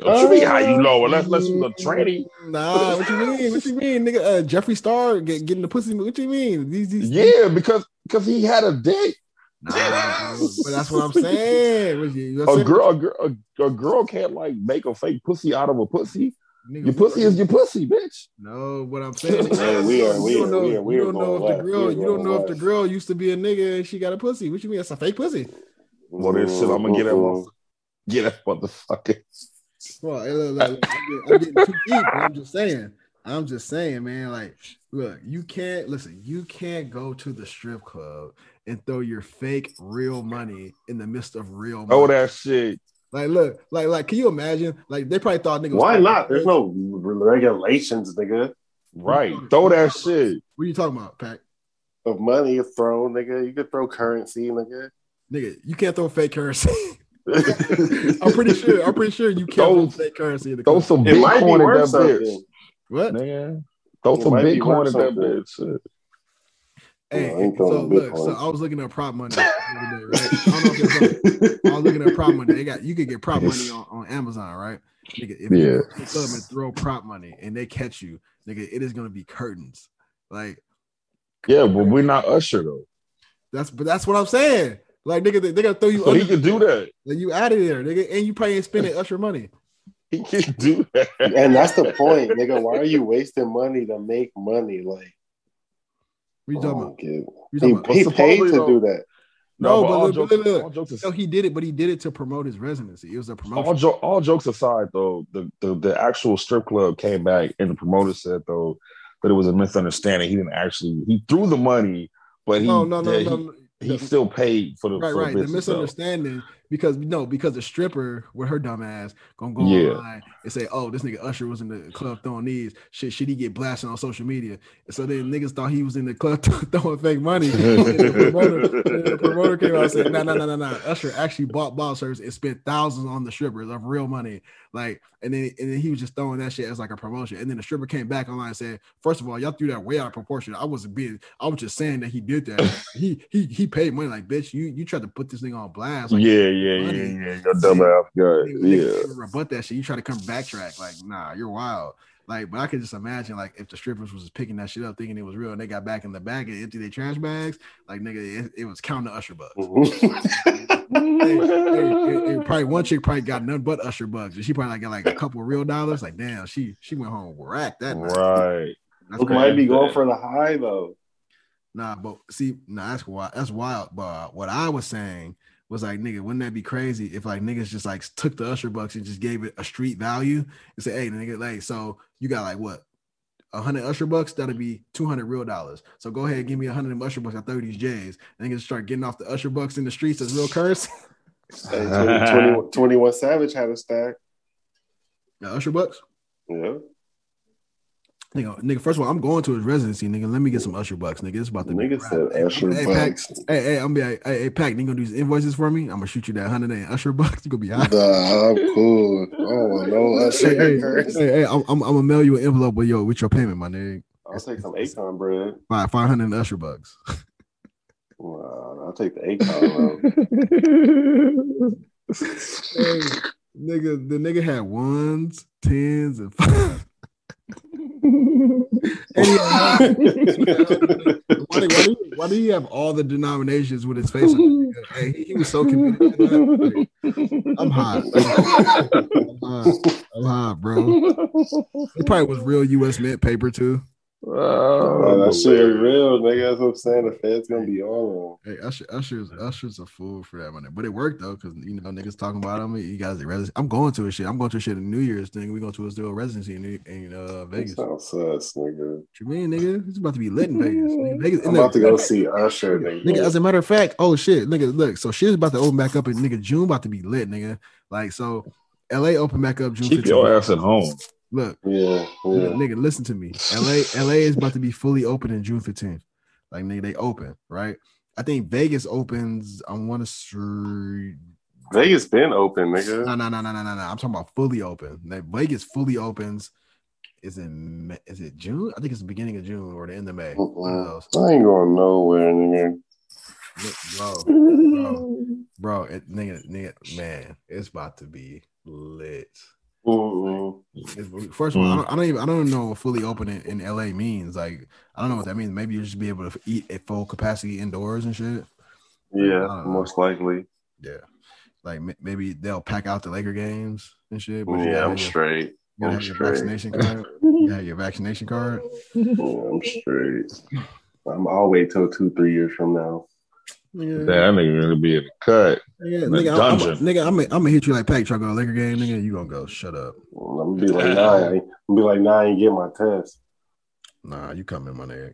What you mean how you know? Unless you a tranny. Nah, what you mean? What you mean, nigga? Jeffree Star getting the pussy. What you mean? These yeah, because he had a dick. Nah, but that's what I'm saying. A girl can't like make a fake pussy out of a pussy. Nigga, your pussy is your pussy, bitch. No, what I'm saying is, you don't know if the girl used to be a nigga and she got a pussy. What you mean? That's a fake pussy. Well, this shit, I'm gonna get that motherfucker. Well, I'm getting too deep. I'm just saying, man. Like, look, you can't go to the strip club and throw your fake real money in the midst of real money. Oh, that shit. Like, look, like, can you imagine? Like, they probably thought niggas. Why not? There's no regulations, nigga. Right. Throw that shit. What are you talking about, Pac? Of money is thrown, nigga. You could throw currency, nigga. Nigga, you can't throw fake currency. I'm pretty sure you can't throw fake currency in the country. Throw some Bitcoin in that bitch. What? Nigga. Throw some Bitcoin in that bitch. Hey, so I was looking at prop money the other day, right? I was looking at prop money. You could get prop money on Amazon, right? Nigga, if you go to the club and throw prop money and they catch you, nigga, it is gonna be curtains. Like, yeah, but we're not Usher though. That's what I'm saying. Like, nigga, they gotta throw you. So he can do that. Like, you out of there, nigga, and you probably ain't spending Usher money. He can do that, and that's the point, nigga. Why are you wasting money to make money, like? He paid to do that. No, but he did it. But he did it to promote his residency. It was a promotion. All jokes aside, though, the actual strip club came back, and the promoter said though that it was a misunderstanding. He didn't actually. He threw the money, but he still paid for the right. The misunderstanding though. because the stripper with her dumb ass gonna go online and say, "Oh, this nigga Usher was in the club throwing these shit. Should he get blasted on social media?" And so then niggas thought he was in the club throwing fake money. And the promoter came out and said, "No. Usher actually bought boxers and spent thousands on the strippers of real money. Like, and then he was just throwing that shit as like a promotion. And then the stripper came back online and said, "First of all, y'all threw that way out of proportion. I was just saying that he did that. He paid money. Like, bitch, you tried to put this thing on blast. Like, yeah. Your dumb ass guy. Yeah. Rebut that shit. You try to come backtrack. Like, nah, you're wild. Like, but I could just imagine, like, if the strippers was picking that shit up thinking it was real and they got back in the bag and emptied their trash bags, like, nigga, it was counting the Usher bucks. Hey, probably one chick probably got nothing but Usher bucks. And she probably got like a couple of real dollars. Like, damn, she went home racked that night. Right. That's might be going for the high, though. Nah, but see, that's wild. But what I was saying was like, nigga, wouldn't that be crazy if like niggas just like took the Usher bucks and just gave it a street value and say, hey, nigga, like, so you got like what, 100 Usher bucks? That'll be 200 real dollars. So go ahead and give me 100 Usher bucks. I throw these J's. And niggas start getting off the Usher bucks in the streets as real currency. 21 Savage had a stack. The Usher bucks? Yeah. Nigga, first of all, I'm going to his residency, nigga. Let me get some Usher bucks, nigga. It's about the nigga said right. Usher hey, bucks. Pac, hey, I'm be like, hey, Pac, nigga, gonna do these invoices for me. I'm gonna shoot you that $100 Usher bucks. You gonna be out. Nah, I'm cool. Oh no, Usher. Hey, I'm gonna mail you an envelope with your payment, my nigga. I'll take some Akon bread. 500 Usher bucks. Wow, I'll take the Akon. Hey, nigga, the nigga had 1s, 10s, and 5. Why do you have all the denominations with his face on? Hey, he was so committed. I'm high, bro. It probably was real U.S. Mint paper too. Oh, that shit real, nigga. That's what I'm saying. The Fed's gonna be all on. Hey, Usher's a fool for that money, but it worked though, because you know niggas talking about him. You guys, I'm going to a shit. I'm going to a shit in New Year's thing. We going to do a residency in Vegas. Sounds sus, nigga. What you mean, nigga? It's about to be lit in Vegas. Nigga. Vegas I'm about to go see Usher, nigga. As a matter of fact, oh shit, nigga. Look, so shit's about to open back up in nigga June. About to be lit, nigga. Like so, LA open back up June. Keep 15th. Your ass at home. Look, nigga, listen to me. LA is about to be fully open in June 15th. Like, nigga, they open, right? I think Vegas opens, I want to say... Vegas been open, nigga. No. I'm talking about fully open. Like, Vegas fully opens. Is it June? I think it's the beginning of June or the end of May. I ain't going nowhere, nigga. Look, bro, nigga, man, it's about to be lit. First of all, I don't even know what fully open in LA means. Like, I don't know what that means. Maybe you just be able to eat at full capacity indoors and shit. Yeah, most likely. Yeah, like maybe they'll pack out the Laker games and shit. But yeah, I'm straight. You have your vaccination card. Yeah, I'm straight. I'll wait till 2-3 years from now. Yeah. That nigga gonna be a cut. Yeah, nigga, I'm gonna hit you like Pac. Try to go to Laker game, nigga. You gonna go? Shut up. Well, I'm gonna be like, nah, I ain't get my test. Nah, you coming, my nigga?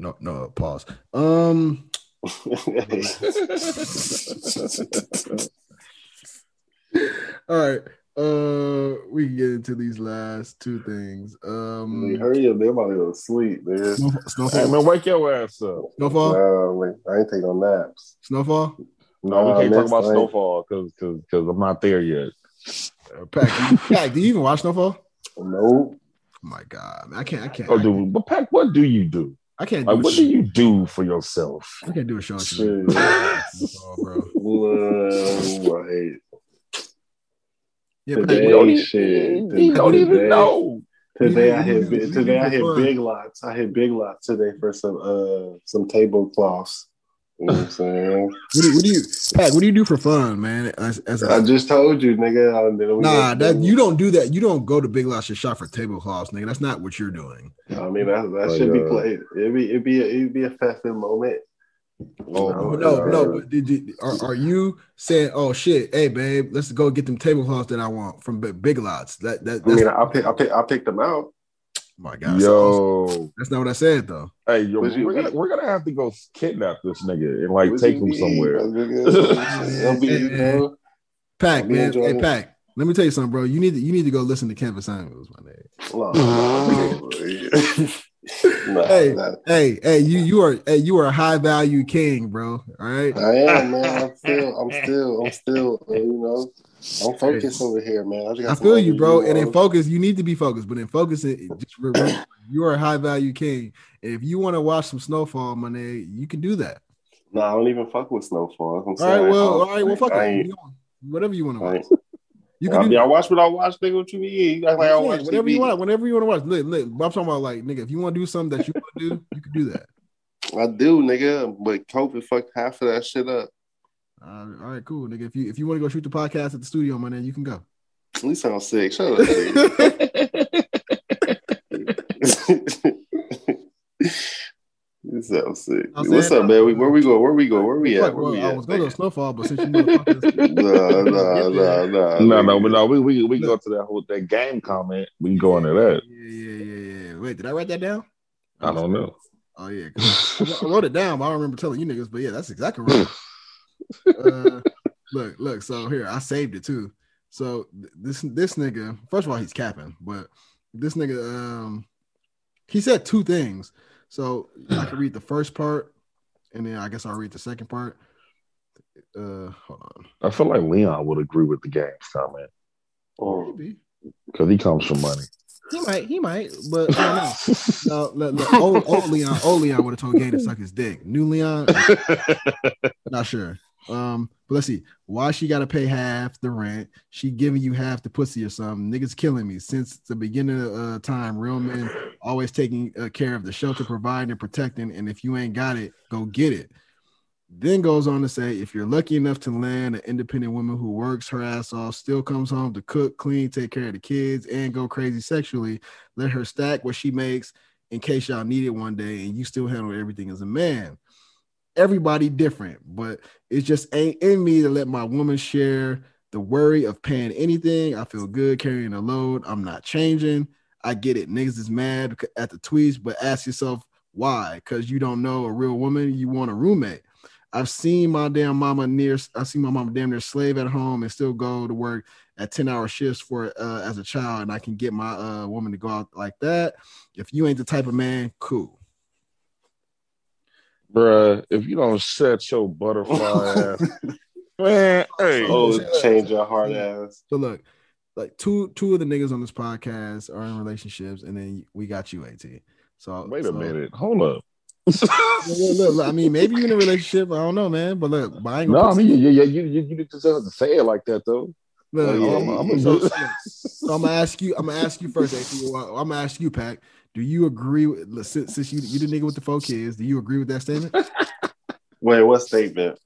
No, pause. All right. We can get into these last two things. Hurry up, they're about to go to sleep, man. Snowfall. Hey, man, wake your ass up. Snowfall? I ain't taking no naps. Snowfall? No, we can't talk about Snowfall because I'm not there yet. Pac, do you even watch Snowfall? No. Oh my God, man, I can't. Oh, dude, but Pac, what do you do? I can't do like, what do you do for yourself? I can't do a show. Bro. I hate it. Yeah, but he don't even know. Today I hit big lots. I hit Big Lots today for some tablecloths. You know what I'm saying? What do you do for fun, man? I just told you, nigga. You don't do that. You don't go to Big Lots to shop for tablecloths, nigga. That's not what you're doing. I mean, that should be played. It'd be a festive moment. But are you saying, oh shit, hey babe, let's go get them tablecloths that I want from Big Lots? I picked them out. My God, yo, that's not what I said though. Hey, yo, we're gonna have to go kidnap this nigga and like take him somewhere. Pac, man, hey Pac. Let me tell you something, bro. You need to go listen to Kevin Samuels, my nigga. Oh, you are a high value king, bro. All right, I am, man. I'm still. I'm focused over here, man. I feel you, bro. And in focus, you need to be focused. But in focus, just remember, you are a high value king. And if you want to watch some Snowfall, my nigga, you can do that. No, I don't even fuck with Snowfall. All right, well, fuck it. Whatever you want to watch. I watch what I watch, nigga. What you mean? Whatever you want, whenever you want to watch. Look, I'm talking about like, nigga, if you want to do something that you want to do, you can do that. I do, nigga, but COVID fucked half of that shit up. All right, cool, nigga. If you want to go shoot the podcast at the studio, my nigga, you can go. You sound sick. Shut up, nigga. You sound sick. What's up, man? Where we at? I was going to Snowfall, but since you know we go to that game comment. We can go into that. Yeah. Wait, did I write that down? I don't know. Oh, yeah. I wrote it down, but I don't remember telling you niggas, but yeah, that's exactly right. Look, so here, I saved it too. So this nigga, first of all, he's capping, but this nigga, He said two things. So I can read the first part, and then I guess I'll read the second part. Hold on. I feel like Leon would agree with the game's comment. Maybe. Because he comes from money. He might, but I don't know. No, old Leon would have told Game to suck his dick. New Leon, not sure. But let's see. Why she gotta pay half the rent? She giving you half the pussy or something? Niggas killing me since the beginning of time. Real men always taking care of the shelter, providing and protecting. And if you ain't got it, go get it. Then goes on to say, if you're lucky enough to land an independent woman who works her ass off, still comes home to cook, clean, take care of the kids, and go crazy sexually, let her stack what she makes in case y'all need it one day, and you still handle everything as a man. Everybody different, but it just ain't in me to let my woman share the worry of paying anything. I feel good carrying a load. I'm not changing. I get it. Niggas is mad at the tweets, but ask yourself why, because you don't know a real woman. You want a roommate. I've seen my mama damn near slave at home and still go to work at 10-hour shifts for as a child, and I can get my woman to go out like that. If you ain't the type of man, cool. Bruh, if you don't set your butterfly ass, man, hey. Oh, change your heart ass. So look, like two of the niggas on this podcast are in relationships, and then we got you, AT. So wait a minute, hold up. look, I mean, maybe you're in a relationship. I don't know, man. But look, you just have to say it like that, though. Look, I'm gonna ask you. I'm gonna ask you first, AC. I'm gonna ask you, Pac. Do you agree with since you the nigga with the 4 kids? Do you agree with that statement? Wait, what statement?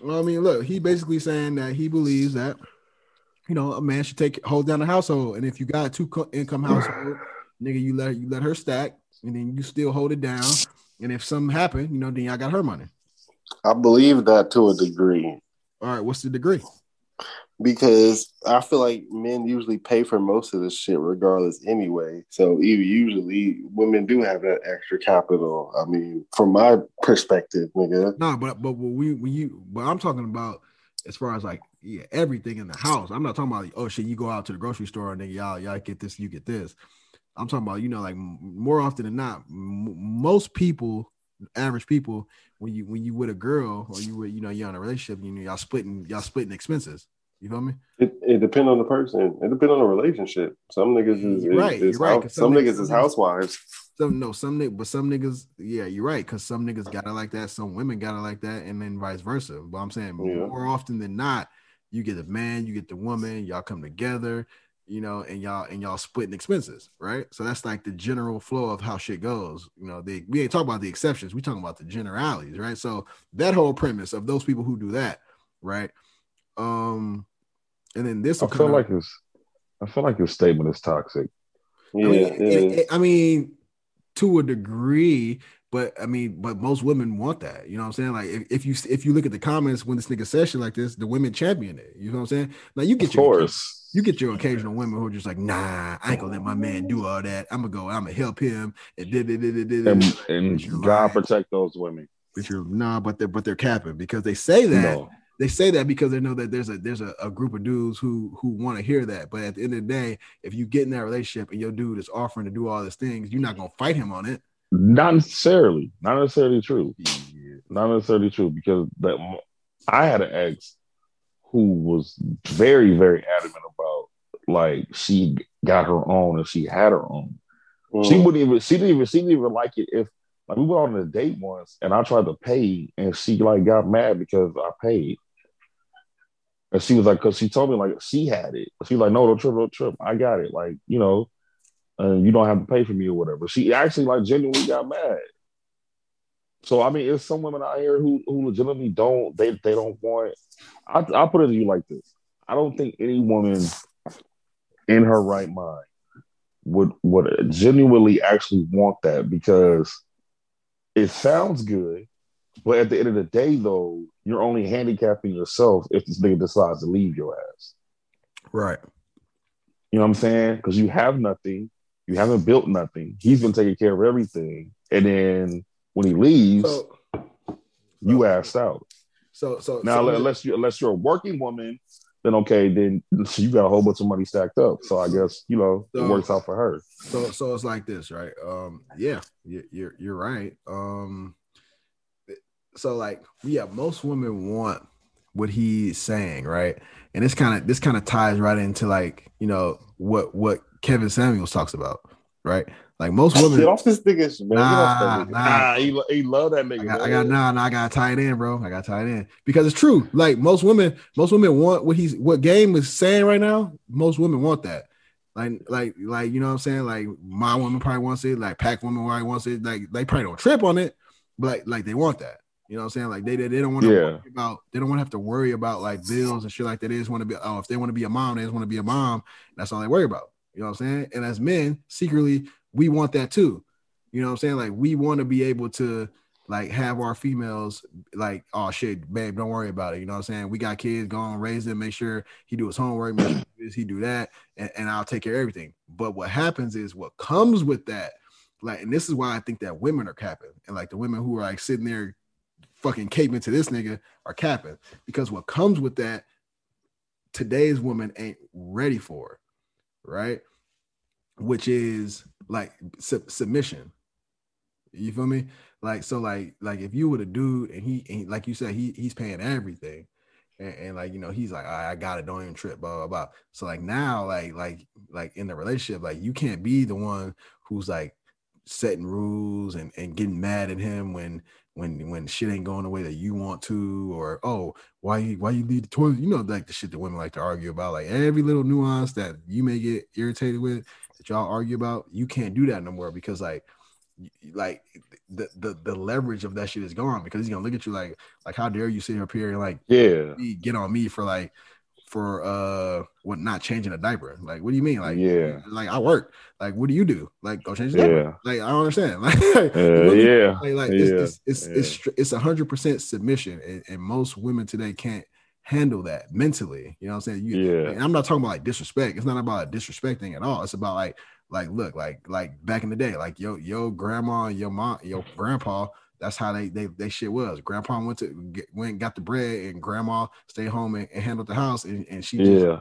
Well, I mean, look, he basically saying that he believes that a man should hold down the household, and if you got a 2-income household, nigga, you let her stack, and then you still hold it down. And if something happened, then y'all got her money. I believe that to a degree. All right, what's the degree? Because I feel like men usually pay for most of this shit regardless anyway. So usually women do have that extra capital. I mean, from my perspective, nigga. No, but I'm talking about as far as like everything in the house. I'm not talking about you go out to the grocery store and then y'all get this, you get this. I'm talking about, like more often than not, most people, average people, when you with a girl or you with, you're in a relationship, y'all splitting expenses. You feel me? It depends on the person. It depends on the relationship. Some niggas is right. You're right. Some niggas is housewives. Some niggas. Yeah, you're right. Because some niggas got it like that. Some women got it like that, and then vice versa. But I'm saying more often than not, you get the man, you get the woman, y'all come together. And y'all splitting expenses, right? So that's like the general flow of how shit goes. We ain't talking about the exceptions. We talking about the generalities, right? So that whole premise of those people who do that, right? And then this. I feel like his statement is toxic. Yeah, I mean, to a degree, but most women want that. You know what I'm saying? Like if you look at the comments when this nigga says shit like this, the women champion it. You know what I'm saying? Now you get You get your occasional women who are just like, nah, I ain't gonna let my man do all that. I'm gonna help him. And God protect those women. But they're capping because they say that. No. They say that because they know that there's a group of dudes who want to hear that. But at the end of the day, if you get in that relationship and your dude is offering to do all these things, you're not gonna fight him on it. Not necessarily true. Yeah. Not necessarily true because I had an ex who was very, very adamant about she got her own and she had her own. Well, she didn't even like it if we went on a date once and I tried to pay and she got mad because I paid. And she was like, because she told me she had it. She was like, no, don't trip. I got it. You don't have to pay for me or whatever. She actually genuinely got mad. So I mean, there's some women out here who legitimately don't want. I'll put it to you like this: I don't think any woman in her right mind would genuinely actually want that because it sounds good, but at the end of the day, though, you're only handicapping yourself if this nigga decides to leave your ass. Right. You know what I'm saying? Because you have nothing, you haven't built nothing. He's been taking care of everything, and then. When he leaves, you asked out. Unless you're a working woman then okay, then you got a whole bunch of money stacked up. So I guess, you know, so, it works out for her. So it's like this, right? Yeah, you're right. So like, yeah, most women want what he's saying, right? And this kind of ties right into like, you know, what Kevin Samuels talks about, right? Like most women, he love that nigga. I gotta tie it in, bro. I gotta tie it in because it's true. Like most women want what Game is saying right now. Most women want that. Like, you know what I'm saying? Like my woman probably wants it. Like Pac woman probably wants it. Like they probably don't trip on it, but like they want that. You know what I'm saying? Like they don't want to worry about. They don't want to have to worry about like bills and shit like that. They just want to be. Oh, if they want to be a mom, they just want to be a mom. That's all they worry about. You know what I'm saying? And as men, secretly. We want that too. You know what I'm saying? Like we want to be able to like have our females like, oh shit, babe, don't worry about it. You know what I'm saying? We got kids, go on, raise them, make sure he do his homework, make sure he do that, and I'll take care of everything. But what happens is what comes with that, like, and this is why I think that women are capping. And like the women who are like sitting there fucking caping to this nigga are capping. Because what comes with that, today's woman ain't ready for, right? Which is like submission. You feel me? Like, so like if you were a dude and he like you said, he's paying everything. And like, you know, he's like, I got it. Don't even trip, blah, blah, blah. So like now, like in the relationship, like you can't be the one who's like setting rules and getting mad at him when shit ain't going the way that you want to, or, oh, why you leave the toilet? You know, like the shit that women like to argue about, like every little nuance that you may get irritated with, that y'all argue about, you can't do that no more because like the leverage of that shit is gone because he's gonna look at you like how dare you sit up here and like get on me for what, not changing a diaper? Like what do you mean? Like like I work. Like what do you do? Like go change the diaper. Like I don't understand. It's 100% submission, and most women today can't handle that mentally. You know what I'm saying? And I'm not talking about like disrespect. It's not about disrespecting at all. It's about like look, like back in the day, like yo grandma, your mom, your grandpa. That's how they shit was. Grandpa went got the bread, and grandma stayed home and handled the house, and she just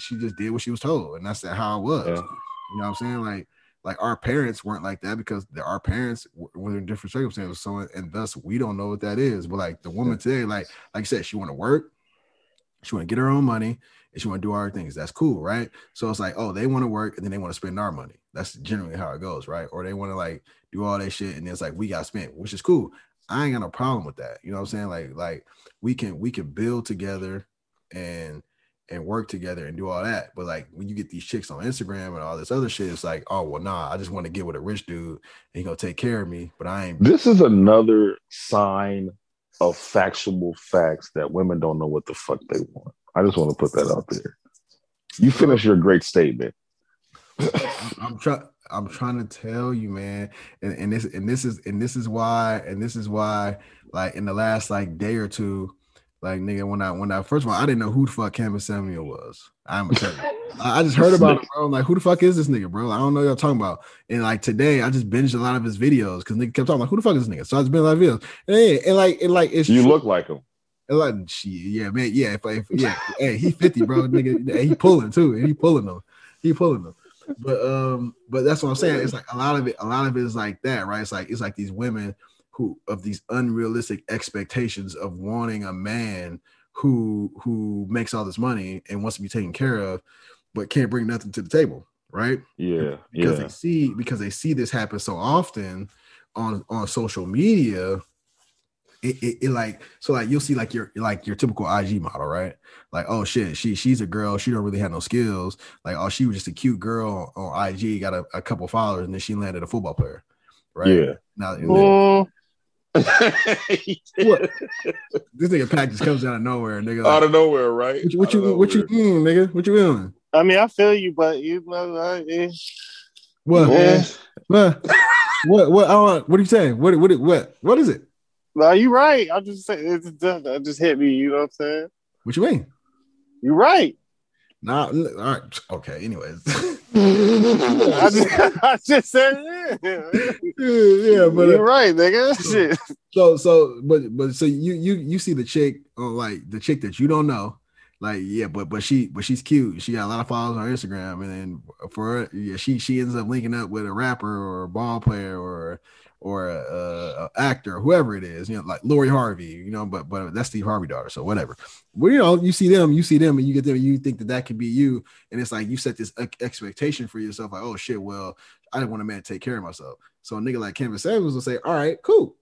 she did what she was told, and that's how it was. Yeah. You know what I'm saying? Like our parents weren't like that because our parents were in different circumstances. So and thus we don't know what that is. But like the woman today, like I said, she want to work, she want to get her own money, and she want to do all her things. That's cool, right? So it's like, oh, they want to work and then they want to spend our money. That's generally how it goes, right? Or they want to like do all that shit, and it's like we got spent, which is cool. I ain't got no problem with that. You know what I'm saying? Like we can build together and work together and do all that. But like when you get these chicks on Instagram and all this other shit, it's like, oh well, nah, I just want to get with a rich dude and he gonna take care of me. But I ain't. This is another sign of factual facts that women don't know what the fuck they want. I just want to put that out there. You finish your great statement. I'm trying to tell you, man, and this is why like in the last like day or two, like nigga, when I first of all, I didn't know who the fuck Kevin Samuel was. I'm gonna tell you. I just heard about him, bro. I'm like, who the fuck is this nigga, bro? I don't know what y'all talking about. And like today, I just binged a lot of his videos because nigga kept talking like, who the fuck is this nigga? So I just binged a lot of videos. And it's you true. Look like him. Like shit, yeah, man, yeah, yeah. Hey, he 50, bro, nigga. He pulling too, and he pulling them. But that's what I'm saying. It's like a lot of it is like that, right? It's like these women who of these unrealistic expectations of wanting a man who makes all this money and wants to be taken care of, but can't bring nothing to the table, right? Yeah, because they see this happen so often on social media. It like, so like you'll see like your typical IG model, right? Like, oh shit, she's a girl, she don't really have no skills. Like, oh, she was just a cute girl on IG, got a couple followers, and then she landed a football player, right? Yeah. Now, what? This nigga Pac just comes out of nowhere, nigga. Like, out of nowhere, right? What you mean, nigga? What you mean? I mean, I feel you, but you know, what are you saying? What is it? No, you right. I just say it just hit me. You know what I'm saying? What you mean? You right. Nah. All right. Okay. Anyways, I just said it. Yeah, but you're right, nigga. So, but so you see the chick, like the chick that you don't know, Like, yeah, but she's cute. She got a lot of followers on Instagram, and then for her, yeah, she ends up linking up with a rapper or a ball player or a actor, whoever it is, you know, like Lori Harvey, you know, but that's Steve Harvey's daughter, so whatever. Well, you know, you see them, and you get there, and you think that could be you, and it's like you set this expectation for yourself, like, oh shit, well, I didn't want a man to take care of myself, so a nigga like Kevin Samuels will say, all right, cool,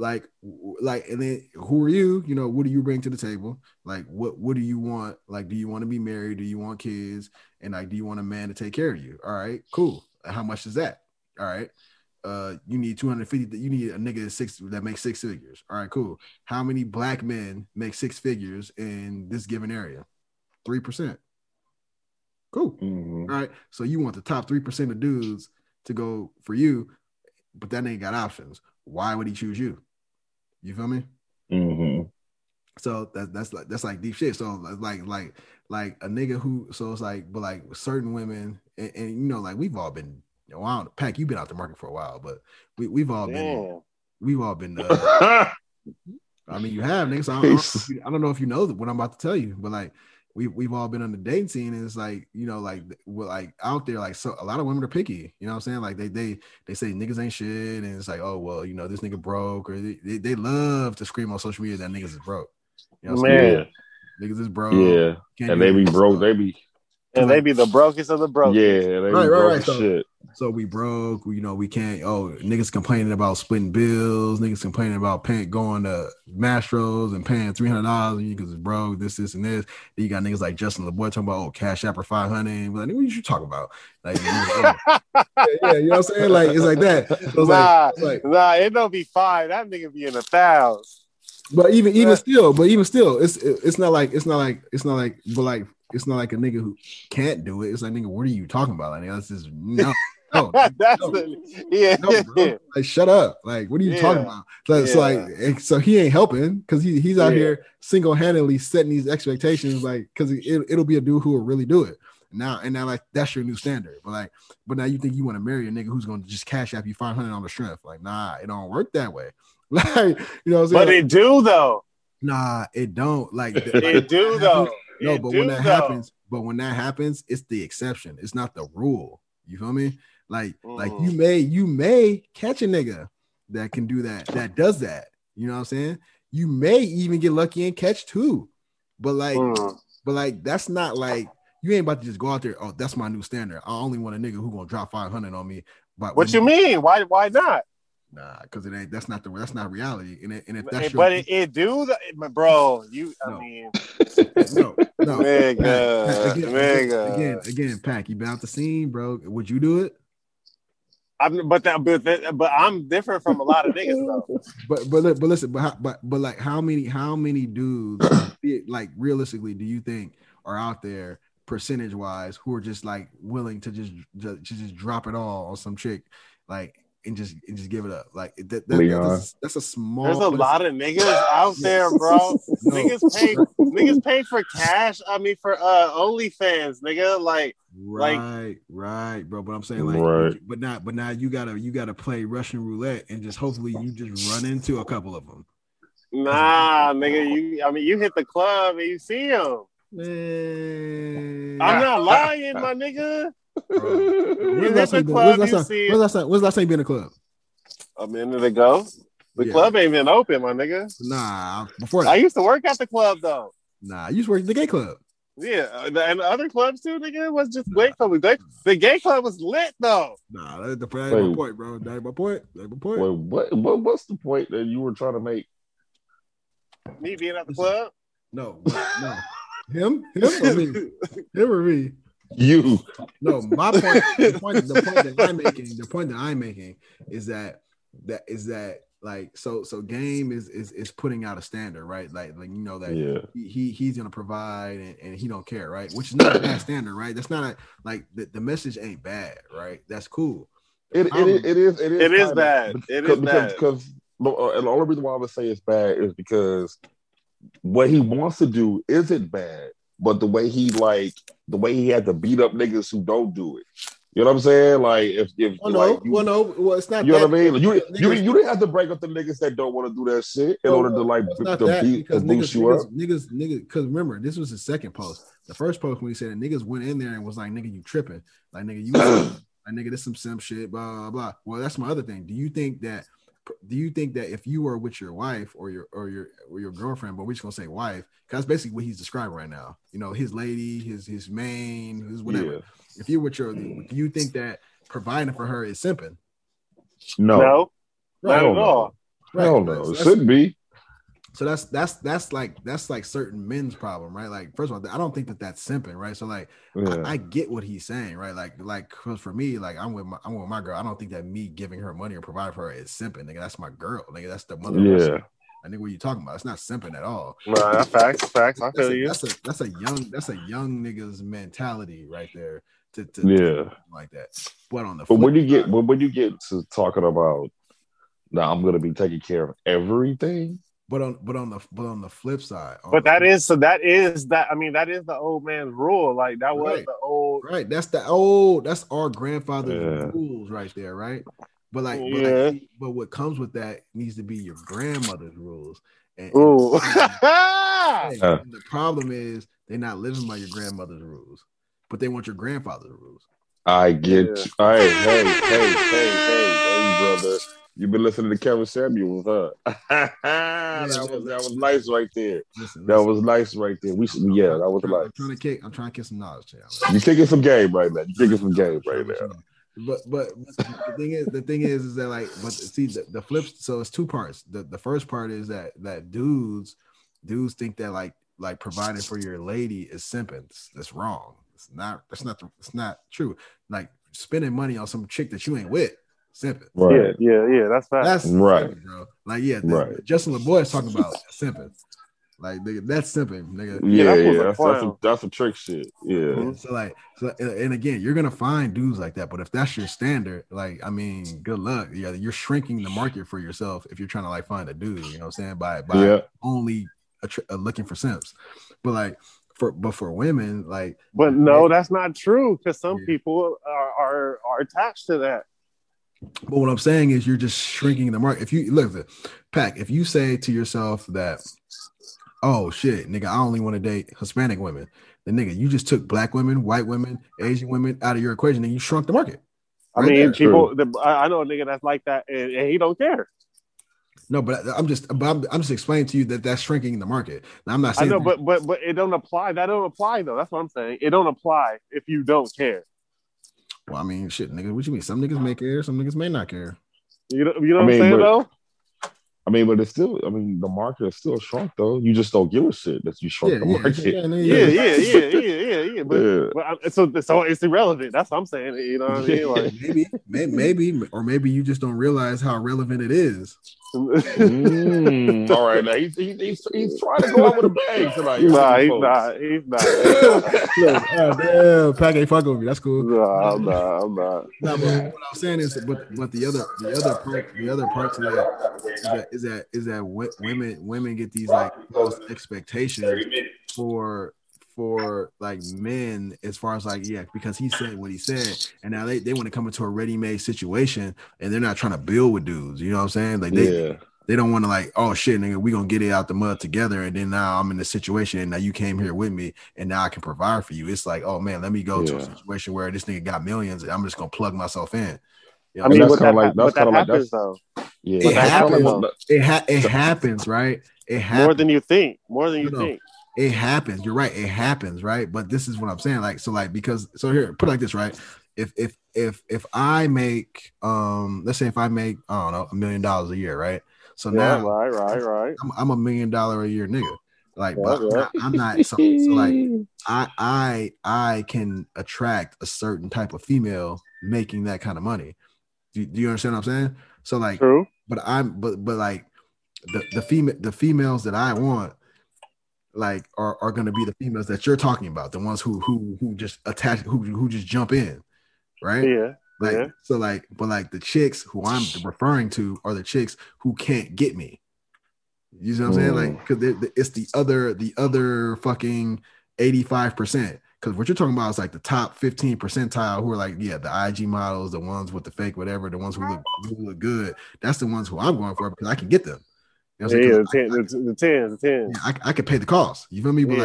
like, and then who are you? You know, what do you bring to the table? Like, what do you want? Like, do you want to be married? Do you want kids? And like, do you want a man to take care of you? All right, cool. How much is that? All right. You need 250. You need a nigga that makes six figures. All right, cool. How many black men make six figures in this given area? 3%. Cool. Mm-hmm. All right. So you want the top 3% of dudes to go for you, but that ain't got options. Why would he choose you? You feel me? Mm-hmm. So that's like deep shit. So like a nigga who, so it's like, but like certain women, and you know, like we've all been. You know, I don't, Pac, you've been out the market for a while, but we've all been. I mean, you have, nigga. So I don't know if you know what I'm about to tell you, but like we've all been on the dating scene, and it's like, you know, like we're like out there, like, so a lot of women are picky. You know what I'm saying? Like they say niggas ain't shit, and it's like, oh well, you know, this nigga broke, or they love to scream on social media that niggas is broke. You know what I'm saying? Niggas is broke. Yeah, and they be broke. Stuff. They be. And they be the brokest of the brokest. Yeah, they right. So we broke. You know, we can't. Oh, niggas complaining about splitting bills. Niggas complaining about going to Mastro's and paying $300 because it's broke. This and this. Then you got niggas like Justin LeBoy talking about Cash App for $500. Like, what you talking about? Like, yeah, you know what I'm saying? Like, it's like that. So it's nah, it don't be $5. That nigga be in $1,000. But even still, it's not like. It's not like a nigga who can't do it. It's like, nigga, what are you talking about? Like, that's just no. No, like, shut up. Like, what are you talking about? So he ain't helping because he's out here single-handedly setting these expectations. Like, because it'll be a dude who will really do it now. Like, that's your new standard. But now you think you want to marry a nigga who's gonna just cash app you $500 on the strength? Like, nah, it don't work that way. Like, you know what I'm saying? But it do though. Nah, it don't. Like, it do though. No, but when that happens, it's the exception. It's not the rule. You feel me? Like, like you may catch a nigga that can do that, that does that. You know what I'm saying? You may even get lucky and catch two. But like that's not like you ain't about to just go out there. Oh, that's my new standard. I only want a nigga who gonna drop $500 on me. But what you mean? Why not? Nah, because it ain't. That's not reality. Bro. No. Again, Pac, you been out the scene, bro. Would you do it? But I'm different from a lot of niggas though. But listen, but like how many dudes like realistically do you think are out there percentage wise who are just like willing to just drop it all on some chick like? And just give it up. Like that's a small. There's a lot of niggas out there, bro. No. Niggas pay for cash. I mean, for OnlyFans, nigga. Like right, bro. But I'm saying like, right. But now you gotta play Russian roulette and just hopefully you just run into a couple of them. Nah, nigga. You hit the club and you see them. Man. I'm not lying, my nigga. When's last time you been in a club? A minute ago. The club ain't been open, my nigga. Nah, before that. I used to work at the club though. Nah, you used to work at the gay club. Yeah, and the other clubs too, nigga. Was just gay club. The gay club was lit though. Nah, that ain't my point, bro. That ain't my point. Wait, what's the point that you were trying to make? Me being at the club? No. Him or me? You no, my point. The point that I'm making is that like so Game is putting out a standard, right? Like you know that he's gonna provide and he don't care, right? Which is not a bad standard, right? That's not the message ain't bad, right? That's cool. It is bad. Because the only reason why I would say it's bad is because what he wants to do isn't bad. But the way he had to beat up niggas who don't do it, You know what I'm saying? Like, if oh, no. Like you, well, no, well, it's not. You know what I mean? Like, you didn't have to break up the niggas that don't want to do that shit in order to like boost you up. Niggas, because remember, this was the second post. The first post when he said that niggas went in there and was like, "Nigga, you tripping? Like, nigga, you like, nigga, this some simp shit." Blah blah. Well, that's my other thing. Do you think that if you were with your wife or your girlfriend, but we're just gonna say wife, because that's basically what he's describing right now. You know, his lady, his main, his whatever. Yeah. If you're with your, do you think that providing for her is simping? No, right. Not at all. Right. I don't know. So it shouldn't be. So that's like certain men's problem, right? Like, first of all, I don't think that's simping, right? So like, yeah. I get what he's saying, right? Like, cause for me, like I'm with my girl. I don't think that me giving her money or providing for her is simping, nigga. That's my girl, nigga. That's the mother. Yeah. I think what you talking about. It's not simping at all. Nah, facts. I feel you. That's a young nigga's mentality right there. To like that. But on the flip when you get to talking about now, I'm gonna be taking care of everything. But on the flip side, that is the old man's rule. Like that was the old right. That's our grandfather's rules right there, right? But what comes with that needs to be your grandmother's rules. And the problem is they're not living by your grandmother's rules, but they want your grandfather's rules. I get you. All right, hey, brother. You've been listening to Kevin Samuels, huh? That was nice right there. Listen. Nice right there. That was nice. I'm trying to get some knowledge, y'all. You're kicking some game right now. But the thing is that like, but see the flip. So it's two parts. The first part is that dudes think that like providing for your lady is simping. That's wrong. It's not true. Like spending money on some chick that you ain't with. Simping. Right. Yeah. That's right, simping, bro. Like, right. Justin LaBoy is talking about simping. Like, nigga, that's simping, nigga. Yeah. That's a trick shit. Yeah. So, and again, you're gonna find dudes like that. But if that's your standard, like, I mean, good luck. Yeah, you're shrinking the market for yourself if you're trying to like find a dude. You know what I'm saying? By only looking for simps, but like. But for women, like, but no, man, that's not true because some people are attached to that. But what I'm saying is, you're just shrinking the market. If you look, Pac, if you say to yourself that, "Oh shit, nigga, I only want to date Hispanic women," then nigga, you just took black women, white women, Asian women out of your equation, and you shrunk the market. Right people. I know a nigga that's like that, and he don't care. No, but I'm just explaining to you that's shrinking the market. Now, I'm not saying. I know, but it don't apply. That don't apply though. That's what I'm saying. It don't apply if you don't care. Well, I mean, shit, nigga. What you mean? Some niggas may care. Some niggas may not care. You know what I'm saying though. I mean, but it's still. I mean, the market is still shrunk though. You just don't give a shit that you shrunk the market. Yeah. But so it's irrelevant. That's what I'm saying. You know what I mean? Like, maybe you just don't realize how relevant it is. All right, now he's trying to go out with a bang tonight. Nah, he's not. Pac ain't fucking with me. That's cool. Nah, I'm not. Nah, but what I'm saying is, but the other part is that women get these like false expectations for like men as far as like because he said what he said and now they want to come into a ready-made situation and they're not trying to build with dudes, you know what I'm saying? Like they don't want to like, oh shit nigga, we gonna get it out the mud together and then now I'm in this situation and now you came here with me and now I can provide for you. It's like, oh man, let me go to a situation where this nigga got millions and I'm just gonna plug myself in. You know, I mean that's kind of like that happens though. Yeah, it happens, right? It happens more than you think. It happens. You're right. It happens, right? But this is what I'm saying. Like, so, like, because, so here, put it like this, right? If I make, let's say, I don't know, $1 million a year, right? So now, right. I'm $1 million a year nigga. Like, but I'm not. So like, I can attract a certain type of female making that kind of money. Do you understand what I'm saying? So like, true. But like, the females that I want. Like are going to be the females that you're talking about, the ones who just attach, who just jump in, right? Yeah. Like so, like, but like the chicks who I'm referring to are the chicks who can't get me. You know what I'm saying? Like, because it's the other fucking 85%. Because what you're talking about is like the top 15 percentile who are like, yeah, the IG models, the ones with the fake whatever, the ones who look good. That's the ones who I'm going for because I can get them. You know the tens. Yeah, I could pay the cost. You feel me? But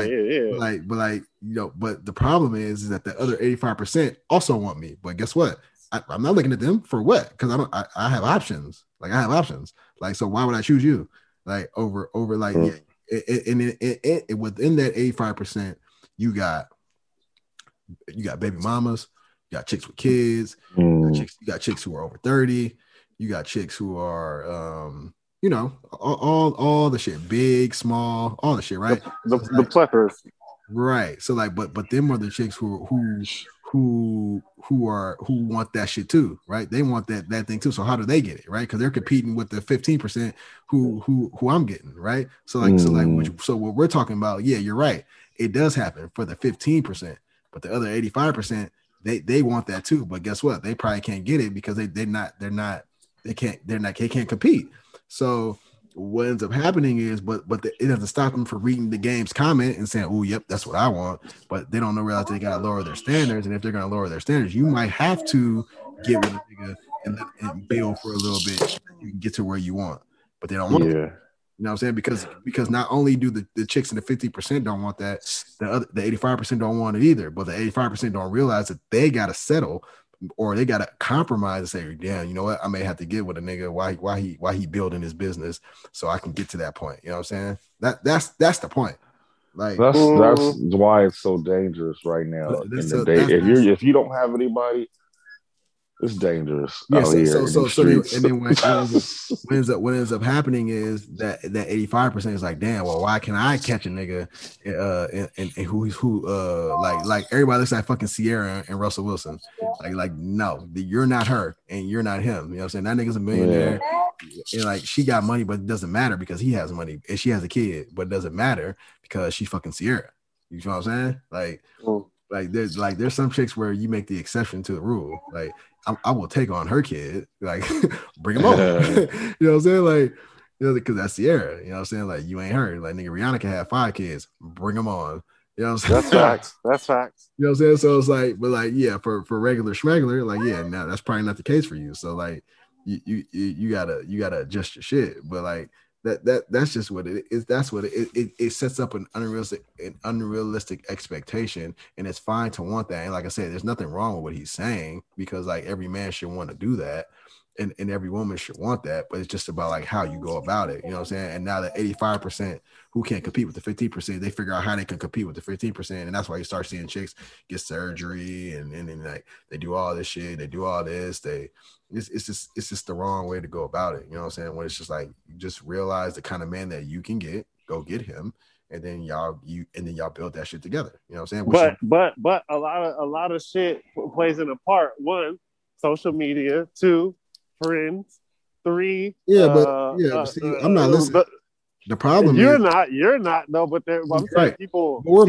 the problem is that the other 85% also want me. But guess what? I'm not looking at them for what? Because I have options. So why would I choose you? Like over like and within that 85%, you got baby mamas, you got chicks with kids, you got chicks who are over 30, you got chicks who are all the shit, big, small, all the shit, right? The pleppers, right? So like, but them are the chicks who want that shit too, right? They want that thing too. So how do they get it, right? Because they're competing with the 15% who I'm getting, right? So like, so what we're talking about, yeah, you're right. It does happen for the 15%, but the other 85%, they want that too. But guess what? They probably can't get it because they can't compete. So what ends up happening is, but it doesn't stop them from reading the game's comment and saying, oh, yep, that's what I want. But they don't realize they got to lower their standards. And if they're going to lower their standards, you might have to get with a nigga and bail for a little bit. You can get to where you want, but they don't want it. You know what I'm saying? Because not only do the chicks in the 50% don't want that, the 85% don't want it either, but the 85% don't realize that they got to settle or they got to compromise and say, damn, you know what? I may have to get with a nigga why he building his business so I can get to that point. You know what I'm saying? That's the point. Like that's why it's so dangerous right now. If you don't have anybody, it's dangerous. Yeah, what ends up happening is that 85% is like, damn, well, why can I catch a nigga and who like everybody looks like fucking Sierra and Russell Wilson. Like no, you're not her and you're not him. You know what I'm saying? That nigga's a millionaire. Yeah. And like she got money, but it doesn't matter because he has money and she has a kid, but it doesn't matter because she's fucking Sierra. You know what I'm saying? There's some chicks where you make the exception to the rule. Like I will take on her kid, like bring him over. You know what I'm saying? Like, you know, because that's Sierra. You know what I'm saying? Like you ain't her. Like nigga, Rihanna can have 5 kids. Bring them on. You know what I'm saying? That's facts. You know what I'm saying? So it's like, but like, yeah, for regular schmegler, like yeah, no, that's probably not the case for you. So like, you gotta adjust your shit. But like that's just what it is. That's what it sets up an unrealistic expectation, and it's fine to want that. And like I said, there's nothing wrong with what he's saying because like every man should want to do that, and every woman should want that. But it's just about like how you go about it. You know what I'm saying? And now the 85% who can't compete with the 15%, they figure out how they can compete with the 15%, and that's why you start seeing chicks get surgery and like they do all this shit, they do all this, they. It's just the wrong way to go about it. You know what I'm saying? When it's just like, just realize the kind of man that you can get, go get him. And then y'all build that shit together. You know what I'm saying? But a lot of shit plays in a part. 1, social media. 2, friends. 3. I'm not listening. But the problem you're not, but there I'm saying right. We're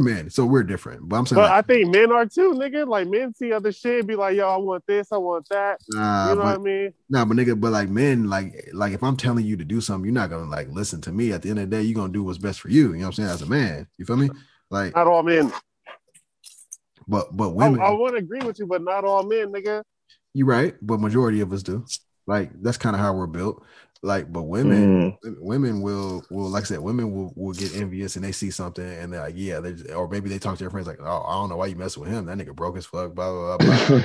men. So we're different. But I'm saying I think men are too, nigga. Like men see other shit, be like, yo, I want this, I want that. What I mean? Nah, but nigga, but like men, like if I'm telling you to do something, you're not gonna like listen to me. At the end of the day, you're gonna do what's best for you. You know what I'm saying? As a man, you feel me? Like not all men. But women I wanna agree with you, but not all men, nigga. You're right, but majority of us do. Like that's kind of how we're built. Like, but women will, like I said, women will get envious and they see something and they're like, yeah, or maybe they talk to their friends like, oh, I don't know why you mess with him. That nigga broke as fuck, blah, blah, blah.